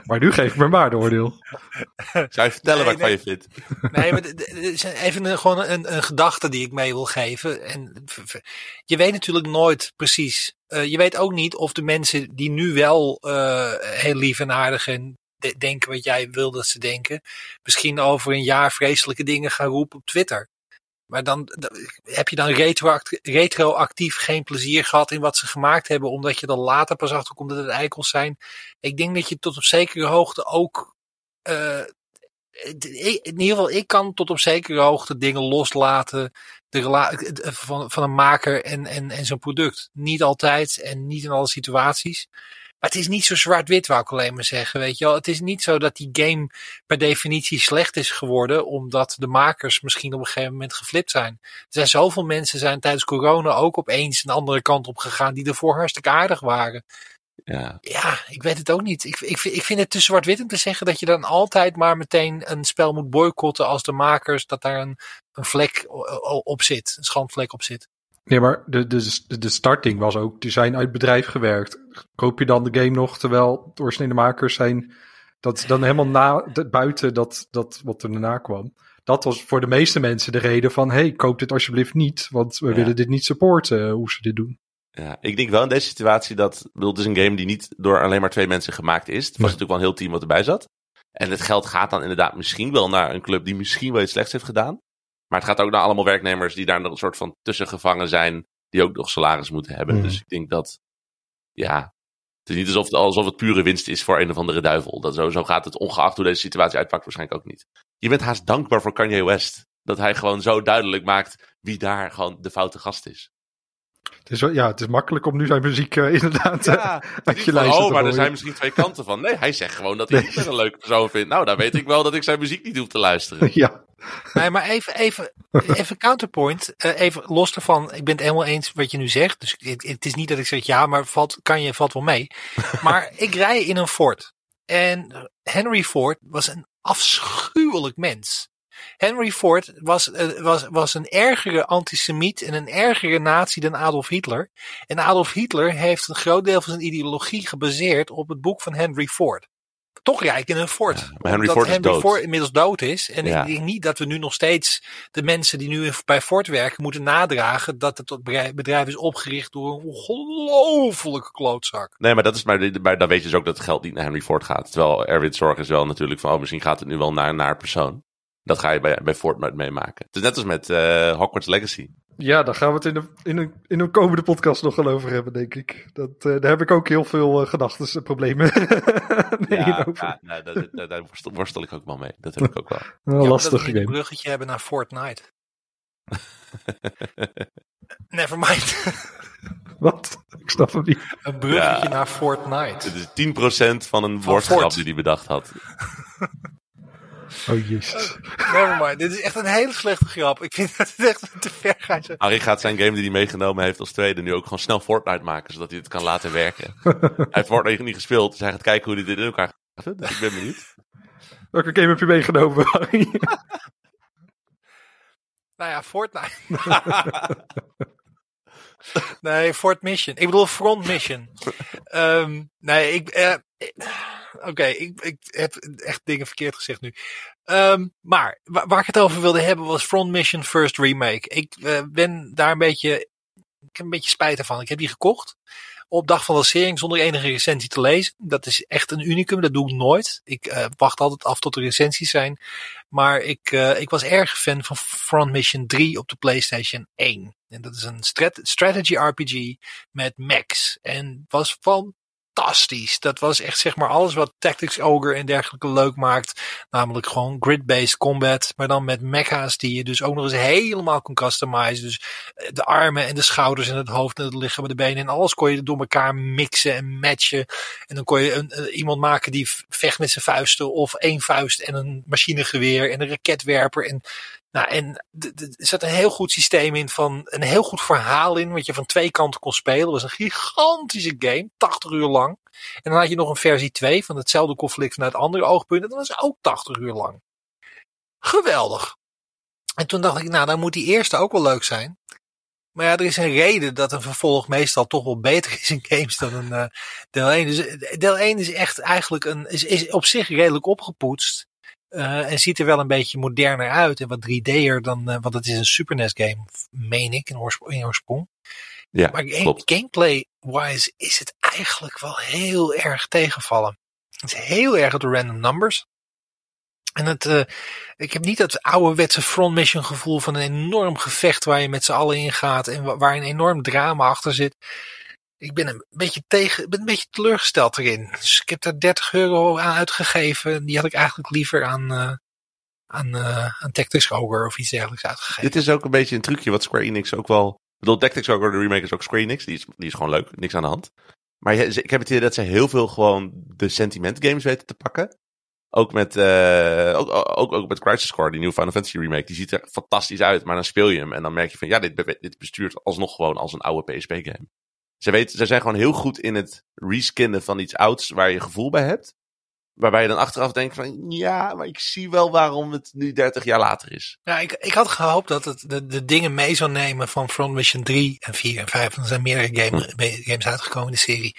Maar nu geef ik me een waardeoordeel. Zou je vertellen nee, wat ik nee. van je vindt? Nee, maar even een, gewoon een, een gedachte die ik mee wil geven. En je weet natuurlijk nooit precies. Uh, je weet ook niet of de mensen die nu wel uh, heel lief en aardig en denken wat jij wil dat ze denken, misschien over een jaar vreselijke dingen gaan roepen op Twitter. Maar dan heb je dan retroact- retroactief geen plezier gehad in wat ze gemaakt hebben, omdat je dan later pas achterkomt dat het eikels zijn. Ik denk dat je tot op zekere hoogte ook uh, in ieder geval, ik kan tot op zekere hoogte dingen loslaten de rela- van, van een maker en, en, en zo'n product. Niet altijd en niet in alle situaties. Maar het is niet zo zwart-wit, wou ik alleen maar zeggen, weet je wel. Het is niet zo dat die game per definitie slecht is geworden, omdat de makers misschien op een gegeven moment geflipt zijn. Er zijn zoveel mensen zijn tijdens corona ook opeens een andere kant op gegaan, die ervoor hartstikke aardig waren. Ja, ja ik weet het ook niet. Ik, ik, ik vind het te zwart-wit om te zeggen dat je dan altijd maar meteen een spel moet boycotten als de makers, dat daar een, een vlek op zit, een schandvlek op zit. Nee, maar de, de, de starting was ook, die zijn uit bedrijf gewerkt. Koop je dan de game nog, terwijl de originele makers zijn, dat is dan helemaal na, de, buiten dat, dat wat er daarna kwam. Dat was voor de meeste mensen de reden van, hey, koop dit alsjeblieft niet, want we ja. willen dit niet supporten, hoe ze dit doen. Ja, ik denk wel in deze situatie dat... Bedoel, het is een game die niet door alleen maar twee mensen gemaakt is. Het was nee. natuurlijk wel een heel team wat erbij zat. En het geld gaat dan inderdaad misschien wel naar een club die misschien wel iets slechts heeft gedaan. Maar het gaat ook naar allemaal werknemers die daar een soort van tussengevangen zijn. Die ook nog salaris moeten hebben. Mm. Dus ik denk dat... Ja, het is niet alsof het, alsof het pure winst is voor een of andere duivel. Dat zo, zo gaat het ongeacht hoe deze situatie uitpakt waarschijnlijk ook niet. Je bent haast dankbaar voor Kanye West. Dat hij gewoon zo duidelijk maakt wie daar gewoon de foute gast is. Het is, ja, het is makkelijk om nu zijn muziek uh, inderdaad ja, uit je lijst te Oh, maar er zijn misschien twee kanten van. Nee, hij zegt gewoon dat hij nee. een leuke persoon vindt. Nou, dan weet ik wel dat ik zijn muziek niet hoef te luisteren. Ja. Nee, maar even, even, even counterpoint. Uh, even los ervan, ik ben het helemaal eens wat je nu zegt. Dus het, het is niet dat ik zeg ja, maar valt, kan je valt wel mee. Maar ik rij in een Ford. En Henry Ford was een afschuwelijk mens. Henry Ford was, was, was een ergere antisemiet en een ergere nazi dan Adolf Hitler. En Adolf Hitler heeft een groot deel van zijn ideologie gebaseerd op het boek van Henry Ford. Toch rijk in een Ford. Ja, maar Henry Ford Henry dood. Ford inmiddels dood is. En ja. ik denk niet dat we nu nog steeds de mensen die nu bij Ford werken moeten nadragen dat het bedrijf is opgericht door een ongelofelijke klootzak. Nee, maar, dat is maar, maar dan weet je dus ook dat het geld niet naar Henry Ford gaat. Terwijl Erwin Zorg is wel natuurlijk van oh, misschien gaat het nu wel naar een naar persoon. Dat ga je bij, bij Fortnite meemaken. Het is net als met uh, Hogwarts Legacy. Ja, daar gaan we het in, de, in, een, in een komende podcast nog wel over hebben, denk ik. Dat, uh, daar heb ik ook heel veel uh, gedachten en problemen mee ja, over. Ja, nou, dat, dat, daar worstel ik ook wel mee. Dat heb ik ook wel. Nou, ja, lastig game. Een bruggetje hebben naar Fortnite. Nevermind. Wat? Ik snap hem niet. Een bruggetje ja. naar Fortnite. Het is tien procent van een woordgrap die hij bedacht had. Oh, jezus. Uh, Nevermind. Dit is echt een hele slechte grap. Ik vind dat het echt te ver gaat. Arie gaat zijn game die hij meegenomen heeft als tweede nu ook gewoon snel Fortnite maken, zodat hij het kan laten werken. Hij heeft Fortnite niet gespeeld, dus hij gaat kijken hoe hij dit in elkaar gaat. Dus ik ben benieuwd. Welke game heb je meegenomen, Arie? Nou ja, Fortnite. Nee, Fort Mission. Ik bedoel Front Mission. Um, nee, ik... Uh, Oké, okay, ik, ik heb echt dingen verkeerd gezegd nu. Um, maar waar, waar ik het over wilde hebben was Front Mission First Remake. Ik uh, ben daar een beetje... Ik heb een beetje spijt ervan. Ik heb die gekocht. Op dag van lancering zonder enige recensie te lezen. Dat is echt een unicum. Dat doe ik nooit. Ik uh, wacht altijd af tot er recensies zijn. Maar ik, uh, ik was erg fan van Front Mission drie op de PlayStation één. En dat is een strat- strategy R P G met mechs. En was van... fantastisch. Dat was echt zeg maar alles wat Tactics Ogre en dergelijke leuk maakt. Namelijk gewoon grid-based combat. Maar dan met mecha's die je dus ook nog eens helemaal kon customizen. Dus de armen en de schouders en het hoofd en het lichaam en de benen. En alles kon je door elkaar mixen en matchen. En dan kon je een, uh, iemand maken die vecht met zijn vuisten. Of één vuist en een machinegeweer en een raketwerper. En... Nou, en er zat een heel goed systeem in, van een heel goed verhaal in, wat je van twee kanten kon spelen. Het was een gigantische game, tachtig uur lang. En dan had je nog een versie twee van hetzelfde conflict vanuit andere oogpunten. Dat was ook tachtig uur lang. Geweldig. En toen dacht ik, nou, dan moet die eerste ook wel leuk zijn. Maar ja, er is een reden dat een vervolg meestal toch wel beter is in games dan een uh, deel één. Dus deel één is echt eigenlijk een, is, is op zich redelijk opgepoetst. Uh, en ziet er wel een beetje moderner uit en wat drie D'er dan, uh, want het is een Super N E S game, meen ik, in oorsprong. Ja, maar klopt. Gameplay-wise is het eigenlijk wel heel erg tegenvallen. Het is heel erg de random numbers. En het, uh, ik heb niet dat ouderwetse Front Mission gevoel van een enorm gevecht waar je met z'n allen in gaat en wa- waar een enorm drama achter zit. Ik ben een beetje tegen, ben een beetje teleurgesteld erin. Dus ik heb daar dertig euro aan uitgegeven. Die had ik eigenlijk liever aan, uh, aan, uh, aan Tactics Ogre of iets dergelijks uitgegeven. Dit is ook een beetje een trucje wat Square Enix ook wel... Ik bedoel, Tactics Ogre, de remake is ook Square Enix. Die is, die is gewoon leuk, niks aan de hand. Maar ik heb het idee dat ze heel veel gewoon de sentiment games weten te pakken. Ook met, uh, ook, ook, ook met Crisis Core, die nieuwe Final Fantasy remake. Die ziet er fantastisch uit, maar dan speel je hem. En dan merk je van, ja, dit, be- dit bestuurt alsnog gewoon als een oude P S P game. Ze, weten, ze zijn gewoon heel goed in het reskinnen van iets ouds waar je gevoel bij hebt. Waarbij je dan achteraf denkt van ja, maar ik zie wel waarom het nu dertig jaar later is. Ja, ik, ik had gehoopt dat het de, de dingen mee zou nemen van Front Mission drie en vier en vijf. Er zijn meerdere game, hm. games uitgekomen in de serie.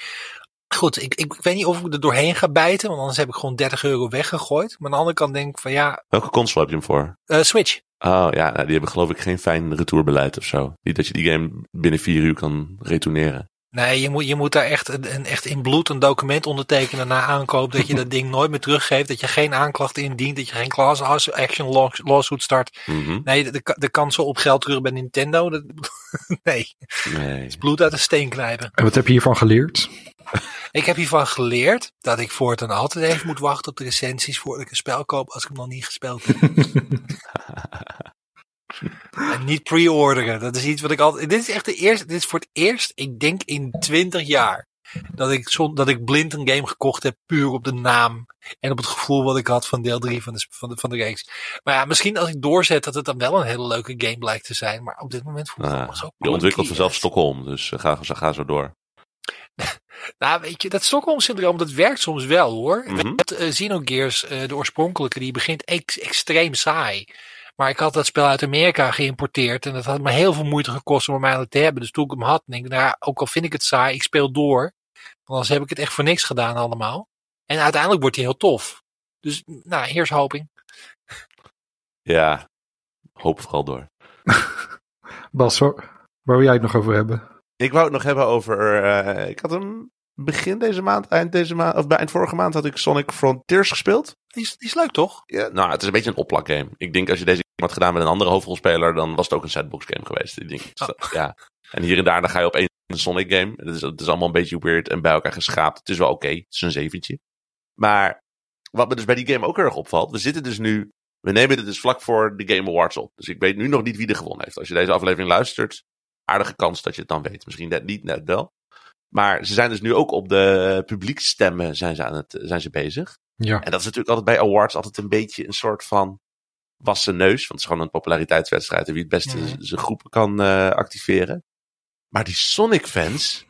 Goed, ik, ik weet niet of ik er doorheen ga bijten, want anders heb ik gewoon dertig euro weggegooid. Maar aan de andere kant denk ik van ja... Welke console heb je hem voor? Uh, Switch. Oh ja, nou, die hebben geloof ik geen fijn retourbeleid of zo. Niet dat je die game binnen vier uur kan retourneren. Nee, je moet, je moet daar echt, een, echt in bloed een document ondertekenen na aankoop. Dat je dat ding nooit meer teruggeeft. Dat je geen aanklacht indient. Dat je geen class action lawsuit start. Mm-hmm. Nee, de, de, de kansen op geld terug bij Nintendo. Dat, nee. nee. Het is bloed uit de steen knijpen. En wat heb je hiervan geleerd? Ik heb hiervan geleerd dat ik voortaan altijd even moet wachten op de recensies voordat ik een spel koop als ik hem nog niet gespeeld heb. En niet pre-orderen. Dat is iets wat ik altijd... Dit is echt de eerste... Dit is voor het eerst, ik denk in twintig jaar... Dat ik, zon, dat ik blind een game gekocht heb puur op de naam. En op het gevoel wat ik had van deel drie van de, van de, van de reeks. Maar ja, misschien als ik doorzet dat het dan wel een hele leuke game blijkt te zijn. Maar op dit moment voelt het allemaal zo... Je ontwikkelt vanzelf Stockholm, dus ga, ga zo door. Nou, weet je, dat Stockholm-syndroom, dat werkt soms wel, hoor. Mm-hmm. Dat, uh, Xenogears, uh, de oorspronkelijke, die begint ex- extreem saai. Maar ik had dat spel uit Amerika geïmporteerd. En dat had me heel veel moeite gekost om mij dat te hebben. Dus toen ik hem had, denk ik, nou, ook al vind ik het saai, ik speel door. Want anders heb ik het echt voor niks gedaan allemaal. En uiteindelijk wordt hij heel tof. Dus, nou, here's hoping. Ja, hoop vooral door. Bas, waar wil jij het nog over hebben? Ik wou het nog hebben over... Uh, ik had hem begin deze maand, eind deze maand, of eind vorige maand had ik Sonic Frontiers gespeeld. Die is, die is leuk, toch? Ja, nou, het is een beetje een opplakgame. Ik denk als je deze game had gedaan met een andere hoofdrolspeler, dan was het ook een sandbox game geweest. Ik denk, oh. Ja. En hier en daar dan ga je opeens een Sonic game. Het is, het is allemaal een beetje weird en bij elkaar geschaapt. Het is wel oké. Okay. Het is een zeventje. Maar wat me dus bij die game ook heel erg opvalt, we zitten dus nu, we nemen dit dus vlak voor de Game Awards op. Dus ik weet nu nog niet wie er gewonnen heeft. Als je deze aflevering luistert, aardige kans dat je het dan weet. Misschien net niet, net wel. Maar ze zijn dus nu ook op de publieksstemmen zijn ze, aan het, zijn ze bezig. Ja. En dat is natuurlijk altijd bij awards altijd een beetje een soort van wassen neus. Want het is gewoon een populariteitswedstrijd. En wie het beste ja. zijn groepen kan uh, activeren. Maar die Sonic-fans,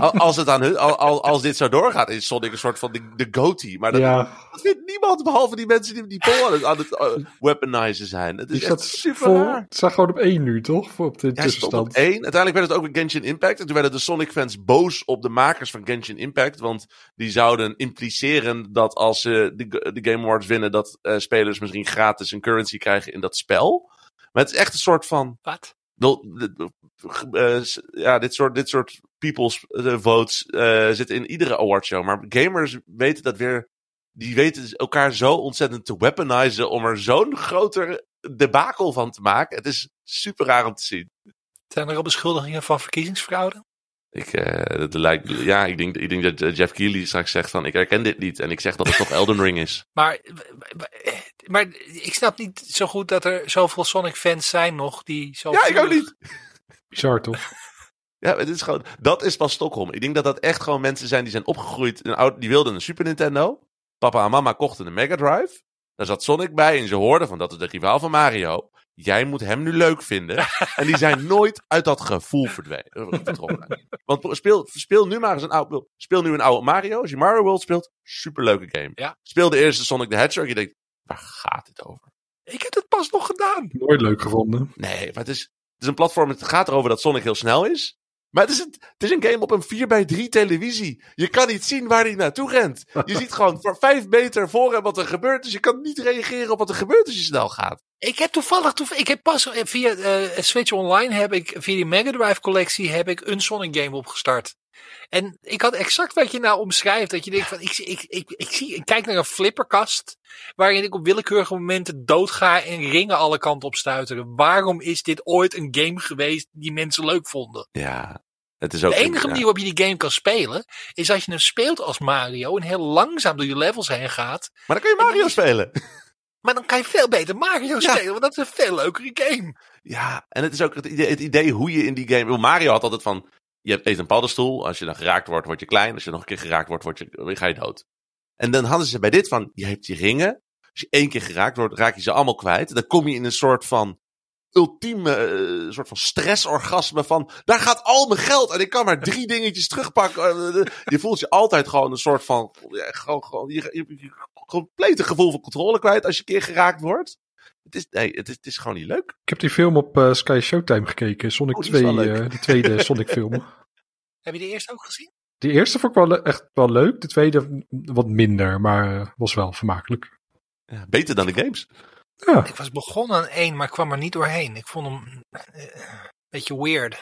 als, het aan hun, als, als dit zo doorgaat, is Sonic een soort van de, de goatee. Maar dat, ja. dat vindt niemand, behalve die mensen die die poll aan het, aan het uh, weaponizen zijn. Het is echt super vol, raar. Het staat gewoon op één nu, toch? Voor op de ja, tussenstand. Op één. Uiteindelijk werd het ook met Genshin Impact. En toen werden de Sonic-fans boos op de makers van Genshin Impact. Want die zouden impliceren dat als ze uh, de, de Game Awards winnen, dat uh, spelers misschien gratis een currency krijgen in dat spel. Maar het is echt een soort van... Wat? Ja, dit soort, dit soort people's votes uh, zitten in iedere awardshow. Maar gamers weten dat weer... Die weten elkaar zo ontzettend te weaponizen om er zo'n groter debakel van te maken. Het is super raar om te zien. Zijn er al beschuldigingen van verkiezingsfraude? Ik, uh, dat lijkt, ja, ik denk, ik denk dat uh, Jeff Keighley straks zegt van ik herken dit niet en ik zeg dat het toch Elden Ring is. Maar, maar, maar ik snap niet zo goed dat er zoveel Sonic fans zijn nog die zo. Ja, ik ook niet. Bizar toch? Ja, het is gewoon, dat is pas Stockholm. Ik denk dat dat echt gewoon mensen zijn die zijn opgegroeid en oud, die wilden een Super Nintendo. Papa en mama kochten een Mega Drive. Daar zat Sonic bij en ze hoorden van dat is de rivaal van Mario. Jij moet hem nu leuk vinden. En die zijn nooit uit dat gevoel verdwenen. Want speel, speel nu maar eens een oude... Speel nu een oude Mario. Als je Mario World speelt, superleuke game. Ja. Speel de eerste Sonic the Hedgehog. Je denkt, waar gaat dit over? Ik heb het pas nog gedaan. Nooit leuk gevonden. Nee, maar het is, het is een platform. Het gaat erover dat Sonic heel snel is. Maar het is, een, het is een game op een vier bij drie televisie. Je kan niet zien waar hij naartoe rent. Je ziet gewoon voor vijf meter voor hem wat er gebeurt. Dus je kan niet reageren op wat er gebeurt als je snel gaat. Ik heb toevallig, toevallig ik heb pas via uh, Switch Online, heb ik, via die Mega Drive collectie, heb ik een Sonic game opgestart. En ik had exact wat je nou omschrijft. Dat je denkt van, ik, ik, ik, ik, zie, ik kijk naar een flipperkast. Waarin ik op willekeurige momenten doodga en ringen alle kanten op stuiteren. Waarom is dit ooit een game geweest die mensen leuk vonden? Ja, het is ook... De enige manier waarop je die game kan spelen, is als je hem speelt als Mario. En heel langzaam door je levels heen gaat. Maar dan kun je Mario is... spelen. Maar dan kan je veel beter Mario spelen, ja. Want dat is een veel leukere game. Ja, en het is ook het idee, het idee hoe je in die game... Mario had altijd van, je eet een paddenstoel, als je dan geraakt wordt, word je klein. Als je nog een keer geraakt wordt, word je, ga je dood. En dan hadden ze bij dit van, je hebt die ringen. Als je één keer geraakt wordt, raak je ze allemaal kwijt. Dan kom je in een soort van ultieme uh, soort van stressorgasme van, daar gaat al mijn geld en ik kan maar drie dingetjes terugpakken. Je voelt je altijd gewoon een soort van, ja, gewoon, gewoon, je, je, je complete gevoel van controle kwijt als je een keer geraakt wordt. Het is, nee, het is, het is gewoon niet leuk. Ik heb die film op uh, Sky Showtime gekeken, Sonic oh, twee, uh, de tweede Sonic film. Heb je de eerste ook gezien? De eerste vond ik wel echt wel leuk, de tweede wat minder, maar was wel vermakelijk. Ja, beter dan de games. Ja. Ik was begonnen aan één, maar kwam er niet doorheen. Ik vond hem uh, een beetje weird.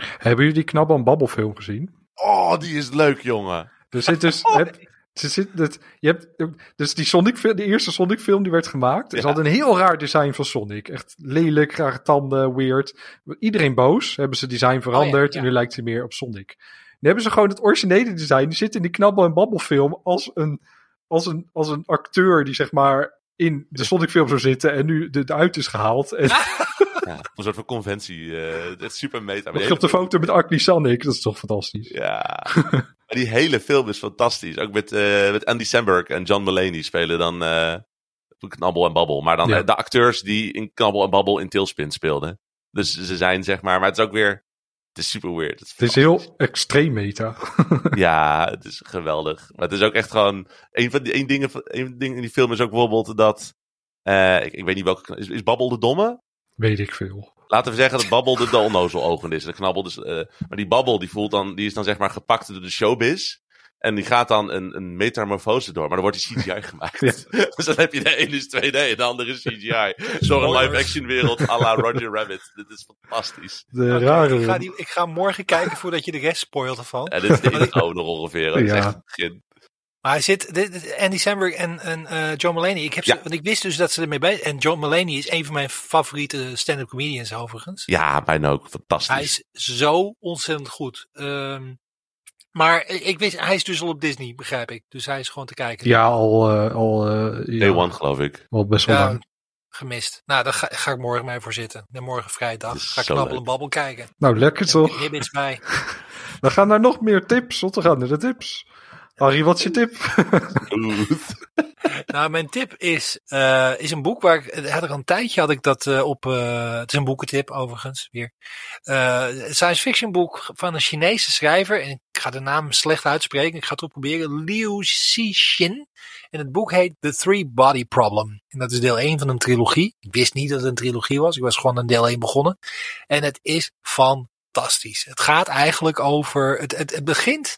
Hebben jullie die Knabbel en Babbel film gezien? Oh, die is leuk, jongen. Er zit dus... Oh. Het, ze zit, het, je hebt, dus die Sonic, de eerste Sonic film die werd gemaakt. Ja. Ze hadden een heel raar design van Sonic. Echt lelijk, rare tanden, weird. Iedereen boos. Hebben ze design veranderd. Oh ja, ja. En nu lijkt hij meer op Sonic. Nu hebben ze gewoon het originele design. Die zit in die Knabbel en Babbel film als een, als een, als een acteur die zeg maar in de Sonic film zou zitten. En nu eruit is gehaald. En... Ja, een soort van conventie. Uh, het is super meta. Ik op de foto met Agni Sonic. Dat is toch fantastisch. Ja. Maar die hele film is fantastisch. Ook met, uh, met Andy Samberg en John Mulaney spelen dan uh, Knabbel en Babbel. Maar dan ja. uh, de acteurs die in Knabbel en Babbel in Tailspin speelden. Dus ze zijn zeg maar... Maar het is ook weer... Het is super weird. Het is, het is heel extreem meta. Ja, het is geweldig. Maar het is ook echt gewoon... Een van die een dingen, een ding in die film is ook bijvoorbeeld dat... Uh, ik, ik weet niet welke... Is, is Babbel de domme? Weet ik veel. Laten we zeggen dat Babbel de onnozeloogend is. De Knabbel dus, uh, maar die Babbel die voelt dan, die is dan zeg maar gepakt door de showbiz. En die gaat dan een, een metamorfose door. Maar dan wordt die C G I gemaakt. Ja. Dus dan heb je de ene is twee D en de andere is C G I. Zo'n live-action wereld à la Roger Rabbit. Dit is fantastisch. De rare... ik, ga die, ik ga morgen kijken voordat je de rest spoilt ervan. En dit is de ouder ongeveer. Dat ja. is echt het begin. Maar hij zit, Andy Samberg en, en uh, John Mulaney, ik heb ze, ja. want ik wist dus dat ze ermee bij. En John Mulaney is een van mijn favoriete stand-up comedians overigens. Ja, bijna ook, fantastisch. Hij is zo ontzettend goed. Um, maar ik wist, hij is dus al op Disney, begrijp ik. Dus hij is gewoon te kijken. Ja, al... Uh, al uh, ja. Day one, geloof ik. Al best wel ja, lang. Gemist. Nou, daar ga, ga ik morgen mee voor zitten. En morgen vrijdag ga ik Knabbel en Babbel kijken. Nou, lekker toch? Hier ben bij. We gaan naar nog meer tips, want we gaan naar de tips. Harry, wat is je tip? Nou, mijn tip is, uh, is een boek waar ik, had ik al een tijdje had ik dat uh, op, uh, het is een boekentip overigens, weer. Uh, science fiction boek van een Chinese schrijver, en ik ga de naam slecht uitspreken, ik ga het ook proberen, Liu Cixin. En het boek heet The Three Body Problem. En dat is deel één van een trilogie. Ik wist niet dat het een trilogie was, ik was gewoon aan deel één begonnen. En het is fantastisch. Het gaat eigenlijk over, het, het, het begint...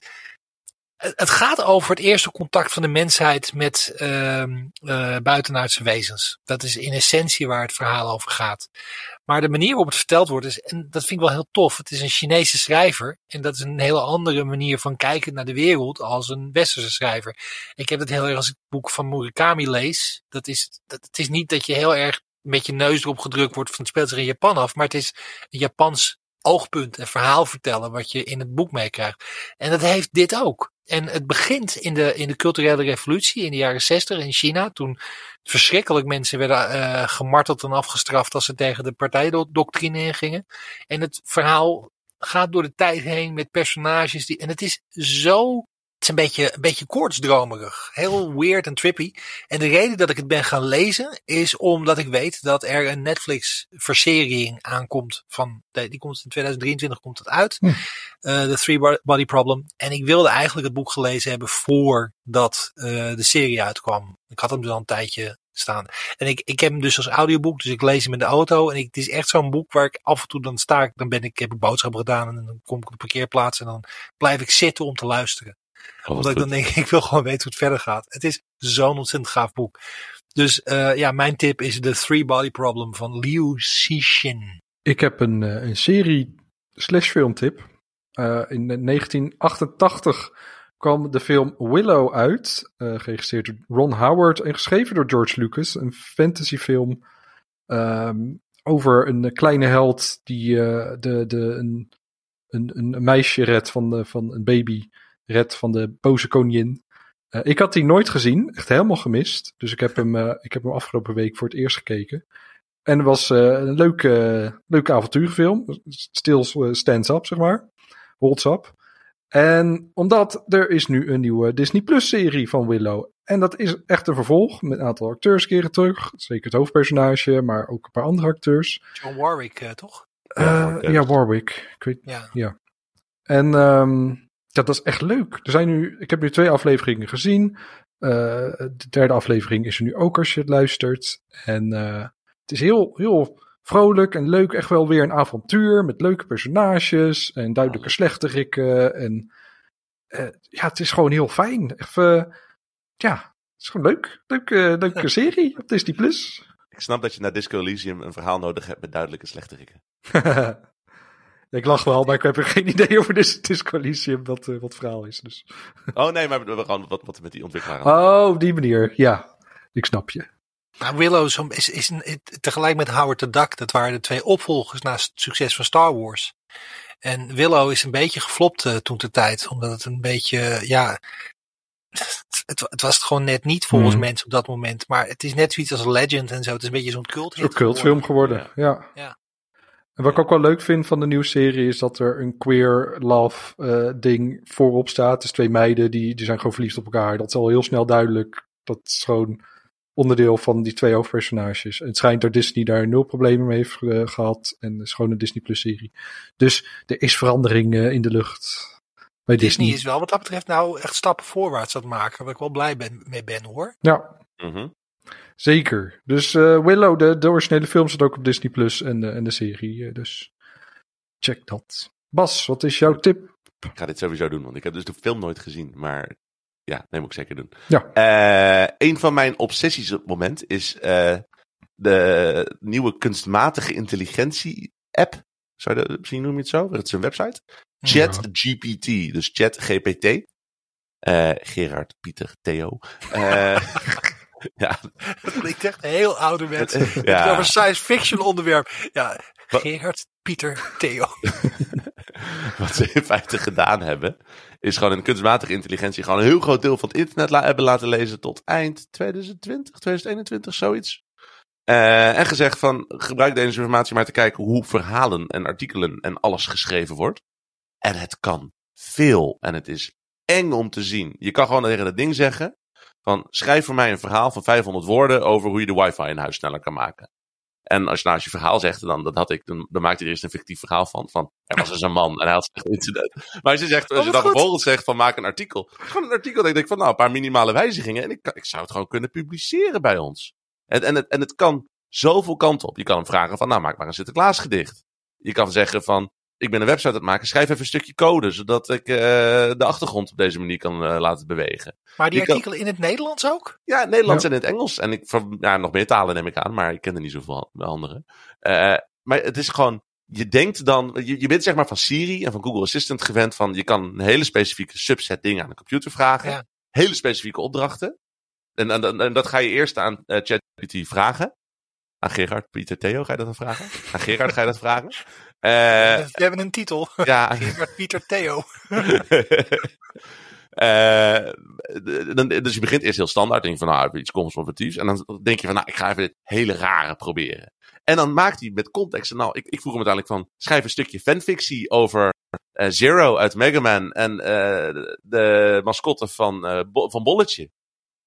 Het gaat over het eerste contact van de mensheid met uh, uh, buitenaardse wezens. Dat is in essentie waar het verhaal over gaat. Maar de manier waarop het verteld wordt, is, en dat vind ik wel heel tof. Het is een Chinese schrijver en dat is een hele andere manier van kijken naar de wereld als een westerse schrijver. Ik heb het heel erg als ik het boek van Murakami lees. Dat is, dat, het is niet dat je heel erg met je neus erop gedrukt wordt van het speelt zich in Japan af, maar het is een Japans oogpunt en verhaal vertellen wat je in het boek meekrijgt. En dat heeft dit ook. En het begint in de, in de culturele revolutie in de jaren zestig in China. Toen verschrikkelijk mensen werden uh, gemarteld en afgestraft als ze tegen de partijdoctrine ingingen. En het verhaal gaat door de tijd heen met personages. die En het is zo... Het is een beetje, een beetje koortsdromerig. Heel weird en trippy. En de reden dat ik het ben gaan lezen is omdat ik weet dat er een Netflix verseriering aankomt. Van, die komt in tweeduizend drieëntwintig komt het uit. Hm. Uh, The Three Body Problem. En ik wilde eigenlijk het boek gelezen hebben voordat uh, de serie uitkwam. Ik had hem dus al een tijdje staan. En ik, ik heb hem dus als audioboek. Dus ik lees hem in de auto. En ik, het is echt zo'n boek waar ik af en toe dan sta. Dan ben ik, heb ik boodschappen gedaan. En dan kom ik op de parkeerplaats. En dan blijf ik zitten om te luisteren. Oh, omdat ik dan denk, ik wil gewoon weten hoe het verder gaat. Het is zo'n ontzettend gaaf boek. Dus uh, ja, mijn tip is The Three Body Problem van Liu Cixin. Ik heb een, een serie slash filmtip. Uh, in negentien achtentachtig kwam de film Willow uit. Uh, geregisseerd door Ron Howard en geschreven door George Lucas. Een fantasyfilm um, over een kleine held die uh, de, de, een, een, een meisje redt van, de, van een baby. Red van de boze koningin. Uh, ik had die nooit gezien. Echt helemaal gemist. Dus ik heb hem, uh, ik heb hem afgelopen week voor het eerst gekeken. En het was uh, een leuke, uh, leuke avontuurfilm. Still stands up, zeg maar. Holds up. En omdat er is nu een nieuwe Disney Plus serie van Willow. En dat is echt een vervolg. Met een aantal acteurs keren terug. Zeker het hoofdpersonage. Maar ook een paar andere acteurs. John Warwick, uh, toch? Uh, ja, Warwick. Ja, Warwick. Ik weet, ja. ja. En... Um, dat is echt leuk. Er zijn nu, ik heb nu twee afleveringen gezien. Uh, de derde aflevering is er nu ook als je het luistert. En uh, het is heel, heel vrolijk en leuk. Echt wel weer een avontuur met leuke personages. En duidelijke slechterikken. En uh, ja, het is gewoon heel fijn. Echt, uh, ja, het is gewoon leuk. Leuke, uh, leuke serie op Disney Plus. Ik snap dat je naar Disco Elysium een verhaal nodig hebt met duidelijke slechterikken. Ik lach wel, maar ik heb er geen idee over dit Disco Elysium, wat, uh, wat het verhaal is. Dus. Oh nee, maar we gaan wat, wat met die ontwikkelaar aan. Oh, op die manier, ja. Ik snap je. Nou, Willow is, is, is tegelijk met Howard the Duck. Dat waren de twee opvolgers naast het succes van Star Wars. En Willow is een beetje geflopt uh, toen de tijd. Omdat het een beetje, ja... Het, het was het gewoon net niet volgens mm. mensen op dat moment. Maar het is net zoiets als Legend en zo. Het is een beetje zo'n cult hit. Zo'n cultfilm geworden, geworden ja. ja. ja. En wat ik ook wel leuk vind van de nieuwe serie is dat er een queer love uh, ding voorop staat. Dus twee meiden die, die zijn gewoon verliefd op elkaar. Dat is al heel snel duidelijk. Dat is gewoon onderdeel van die twee hoofdpersonages. En het schijnt dat Disney daar nul problemen mee heeft uh, gehad. En het is gewoon een Disney Plus serie. Dus er is verandering uh, in de lucht. Bij Disney. Disney is wel wat dat betreft nou echt stappen voorwaarts aan het maken. Waar ik wel blij ben, mee ben hoor. Ja, mm-hmm. Zeker. Dus uh, Willow, de, de originele film zit ook op Disney Plus en, uh, en de serie. Uh, dus check dat. Bas, wat is jouw tip? Ik ga dit sowieso doen, want ik heb dus de film nooit gezien. Maar ja, neem ik zeker doen. Ja. Uh, een van mijn obsessies op het moment is uh, de nieuwe kunstmatige intelligentie app. Zou je dat, misschien noem je het zo? Dat is een website. ChatGPT, ja. Dus ChatGPT. Uh, Gerard, Pieter, Theo. Uh, ja. Dat klinkt echt heel ouderwets. Het ja. is over science fiction onderwerp. Ja, wat? Gerard, Pieter, Theo. Wat ze in feite gedaan hebben, is gewoon een kunstmatige intelligentie gewoon een heel groot deel van het internet la- hebben laten lezen tot eind twintig twintig, twintig eenentwintig, zoiets. Uh, en gezegd van, gebruik deze informatie maar te kijken hoe verhalen en artikelen en alles geschreven wordt. En het kan veel. En het is eng om te zien. Je kan gewoon tegen dat ding zeggen van, schrijf voor mij een verhaal van vijfhonderd woorden over hoe je de wifi in huis sneller kan maken. En als je nou als je verhaal zegt, dan, dat had ik, dan, dan maakte je er eerst een fictief verhaal van. Van er was dus een man en hij had een incident. Maar als je, zegt, als je dan vervolgens zegt van maak een artikel. Gewoon een artikel, dan denk ik van nou een paar minimale wijzigingen. En ik, ik zou het gewoon kunnen publiceren bij ons. En, en, het, en het kan zoveel kanten op. Je kan hem vragen van nou maak maar een Sinterklaasgedicht. Je kan zeggen van ik ben een website aan het maken, schrijf even een stukje code, zodat ik uh, de achtergrond op deze manier kan uh, laten bewegen. Maar die je artikelen kan... in het Nederlands ook? Ja, in het Nederlands ja. en in het Engels. En ik, van, ja, nog meer talen neem ik aan, maar ik ken er niet zoveel andere. Uh, maar het is gewoon, je denkt dan, je, je bent zeg maar van Siri en van Google Assistant gewend van, je kan een hele specifieke subset dingen aan de computer vragen. Ja. Hele specifieke opdrachten. En, en, en, en dat ga je eerst aan uh, ChatGPT vragen. Aan Gerard, Pieter, Theo, ga je dat dan vragen? Aan Gerard ga je dat vragen? Uh, We hebben een titel. Ja. Gerard, Pieter, Theo. uh, dan, dus je begint eerst heel standaard. Denk je van, nou, iets conservatiefs. En dan denk je van, nou, ik ga even dit hele rare proberen. En dan maakt hij met context. Nou, ik, ik vroeg hem uiteindelijk van, schrijf een stukje fanfictie over uh, Zero uit Mega Man. En uh, de mascotte van, uh, Bo- van Bolletje.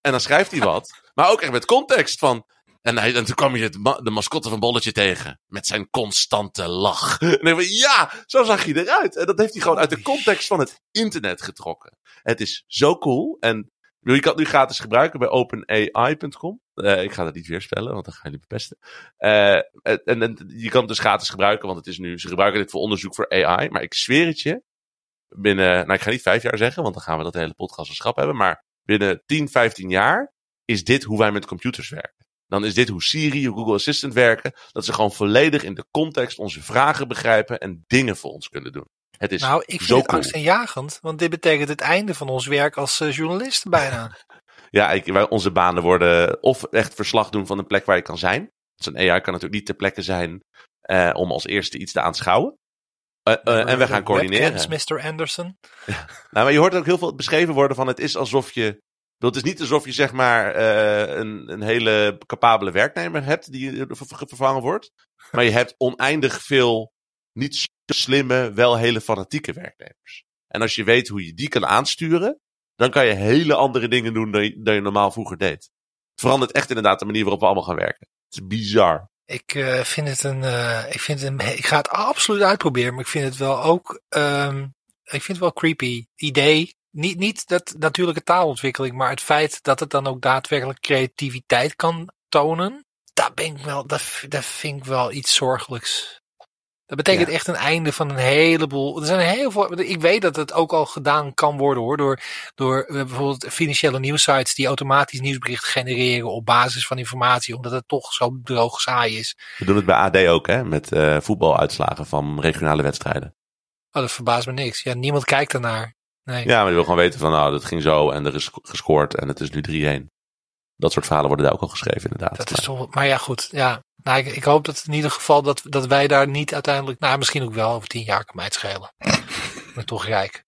En dan schrijft hij wat. Maar ook echt met context van... En, hij, en toen kwam je het ma- de mascotte van Bolletje tegen. Met zijn constante lach. En dan van, ja, zo zag je eruit. En dat heeft hij gewoon uit de context van het internet getrokken. Het is zo cool. En je kan het nu gratis gebruiken bij open a i punt com. Uh, ik ga dat niet weer spellen, want dan ga je het bepesten. Uh, en, en je kan het dus gratis gebruiken, want het is nu, ze gebruiken dit voor onderzoek voor A I. Maar ik zweer het je. Binnen, nou ik ga niet vijf jaar zeggen, want dan gaan we dat hele podcast als schap hebben. Maar binnen tien, vijftien jaar is dit hoe wij met computers werken. Dan is dit hoe Siri, hoe Google Assistant werken. Dat ze gewoon volledig in de context onze vragen begrijpen en dingen voor ons kunnen doen. Het is nou, ik vind zo het cool. Angstaanjagend, want dit betekent het einde van ons werk als uh, journalisten bijna. ja, ik, wij, onze banen worden of echt verslag doen van een plek waar je kan zijn. Zo'n A I kan natuurlijk niet ter plekke zijn uh, om als eerste iets te aanschouwen. Uh, uh, en we gaan coördineren. Webcams, mister Anderson. ja. Nou, maar je hoort ook heel veel beschreven worden van het is alsof je... Het is niet alsof je zeg maar uh, een, een hele capabele werknemer hebt die ver- vervangen wordt. Maar je hebt oneindig veel niet zo slimme, wel hele fanatieke werknemers. En als je weet hoe je die kan aansturen, dan kan je hele andere dingen doen dan je, dan je normaal vroeger deed. Het verandert echt inderdaad de manier waarop we allemaal gaan werken. Het is bizar. Ik, uh, vind het een, uh, ik, vind het een, ik ga het absoluut uitproberen, maar ik vind het wel ook um, ik vind het wel creepy idee. Niet, niet dat natuurlijke taalontwikkeling, maar het feit dat het dan ook daadwerkelijk creativiteit kan tonen. Daar ben ik wel, dat, dat vind ik wel iets zorgelijks. Dat betekent ja. echt een einde van een heleboel. Er zijn heel veel. Ik weet dat het ook al gedaan kan worden hoor. Door, door bijvoorbeeld financiële nieuwsites die automatisch nieuwsberichten genereren op basis van informatie. Omdat het toch zo droog saai is. We doen het bij A D ook, hè? Met uh, voetbaluitslagen van regionale wedstrijden. Oh, dat verbaast me niks. Ja, niemand kijkt ernaar. Nee. Ja, maar je wil gewoon weten van nou, dat ging zo en er is gescoord en het is nu drie-een. Dat soort verhalen worden daar ook al geschreven inderdaad. Dat is toch, maar ja goed, ja. Nou, ik, ik hoop dat in ieder geval dat, dat wij daar niet uiteindelijk... Nou, misschien ook wel over tien jaar kan mij het schelen. Maar toch rijk.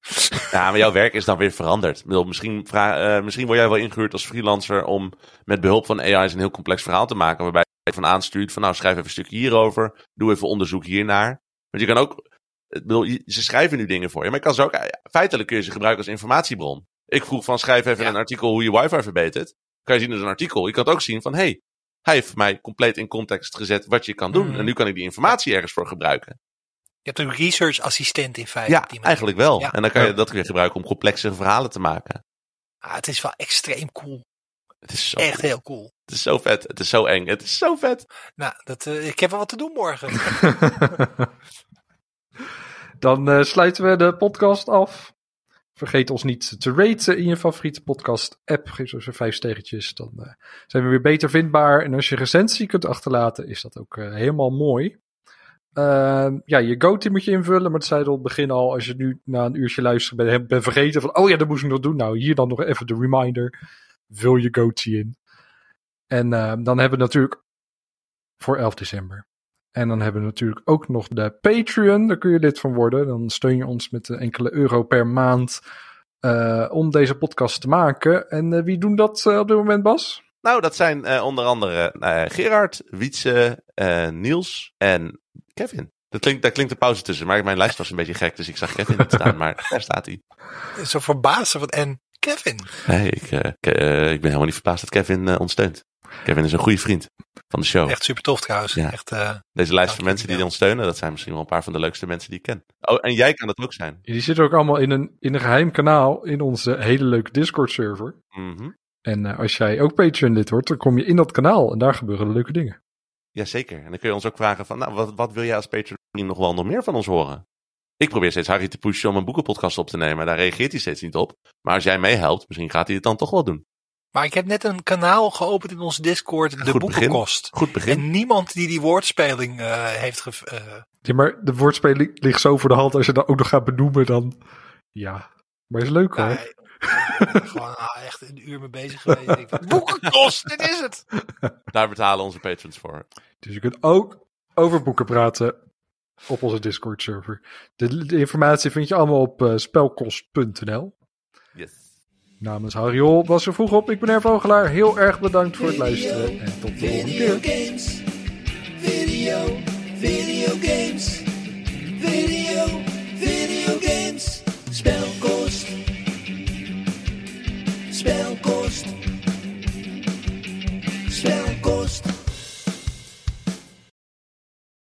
Ja, maar jouw werk is dan weer veranderd. Misschien, vra- uh, misschien word jij wel ingehuurd als freelancer om met behulp van A I's een heel complex verhaal te maken. Waarbij je van aanstuurt van nou, schrijf even een stukje hierover. Doe even onderzoek hiernaar. Want je kan ook... Ik bedoel, ze schrijven nu dingen voor je. Maar je kan ze ook, feitelijk kun je ze gebruiken als informatiebron. Ik vroeg van schrijf even ja. een artikel hoe je wifi verbetert. Kan je zien als een artikel. Je kan het ook zien van hé, hey, hij heeft voor mij compleet in context gezet wat je kan doen. Mm. En nu kan ik die informatie ergens voor gebruiken. Je hebt een research assistent in feite. Ja, die eigenlijk wel. Ja. En dan kan je dat weer gebruiken om complexe verhalen te maken. Ah, het is wel extreem cool. Het is zo echt cool. Heel cool. Het is zo vet. Het is zo eng. Het is zo vet. Nou, dat, uh, ik heb wel wat te doen morgen. Dan uh, sluiten we de podcast af. Vergeet ons niet te raten in je favoriete podcast app. Geef ons vijf sterretjes. Dan uh, zijn we weer beter vindbaar. En als je recensie kunt achterlaten, is dat ook uh, helemaal mooi. Uh, ja, je Goatee moet je invullen. Maar het zei al het begin al. Als je nu na een uurtje luisteren bent, ben vergeten van... Oh ja, dat moest ik nog doen. Nou, hier dan nog even de reminder. Vul je Goatee in. En uh, dan hebben we natuurlijk... Voor elf december. En dan hebben we natuurlijk ook nog de Patreon. Daar kun je lid van worden. Dan steun je ons met enkele euro per maand uh, om deze podcast te maken. En uh, wie doen dat uh, op dit moment, Bas? Nou, dat zijn uh, onder andere uh, Gerard, Wietse, uh, Niels en Kevin. Dat klinkt, daar klinkt een pauze tussen, maar mijn lijst was een beetje gek, dus ik zag Kevin niet staan, maar daar staat hij. Zo verbaasd van en Kevin. Nee, ik, uh, ke- uh, ik ben helemaal niet verbaasd dat Kevin uh, ons steunt. Kevin is een goede vriend van de show. Echt super tof trouwens. Ja. Echt, uh, Deze lijst van mensen die ons steunen, dat zijn misschien wel een paar van de leukste mensen die ik ken. Oh, en jij kan dat ook zijn. Die zitten ook allemaal in een, in een geheim kanaal in onze hele leuke Discord server. Mm-hmm. En uh, als jij ook Patreon lid wordt, dan kom je in dat kanaal en daar gebeuren de leuke dingen. Jazeker. En dan kun je ons ook vragen van, nou, wat, wat wil jij als Patreon nog wel nog meer van ons horen? Ik probeer steeds Harry te pushen om een boekenpodcast op te nemen. Daar reageert hij steeds niet op. Maar als jij meehelpt, misschien gaat hij het dan toch wel doen. Maar ik heb net een kanaal geopend in onze Discord, de Boekenkost. Goed begin. En niemand die die woordspeling uh, heeft... Ge- uh... Ja, maar de woordspeling ligt zo voor de hand. Als je dat ook nog gaat benoemen, dan... Ja, maar is leuk hoor. Nee, ik ben gewoon ah, echt een uur mee bezig geweest. Ik denk, Boekenkost, dit is het! Daar betalen onze patrons voor. Dus je kunt ook over boeken praten op onze Discord server. De, de informatie vind je allemaal op uh, spelkost punt n l. Yes. Namens Harry Hol was er vroeg op. Ik ben Ervoogelaar. Heel erg bedankt voor het luisteren. En tot de volgende keer. Games, video, video games. Video, video games. Spelkost. Spelkost.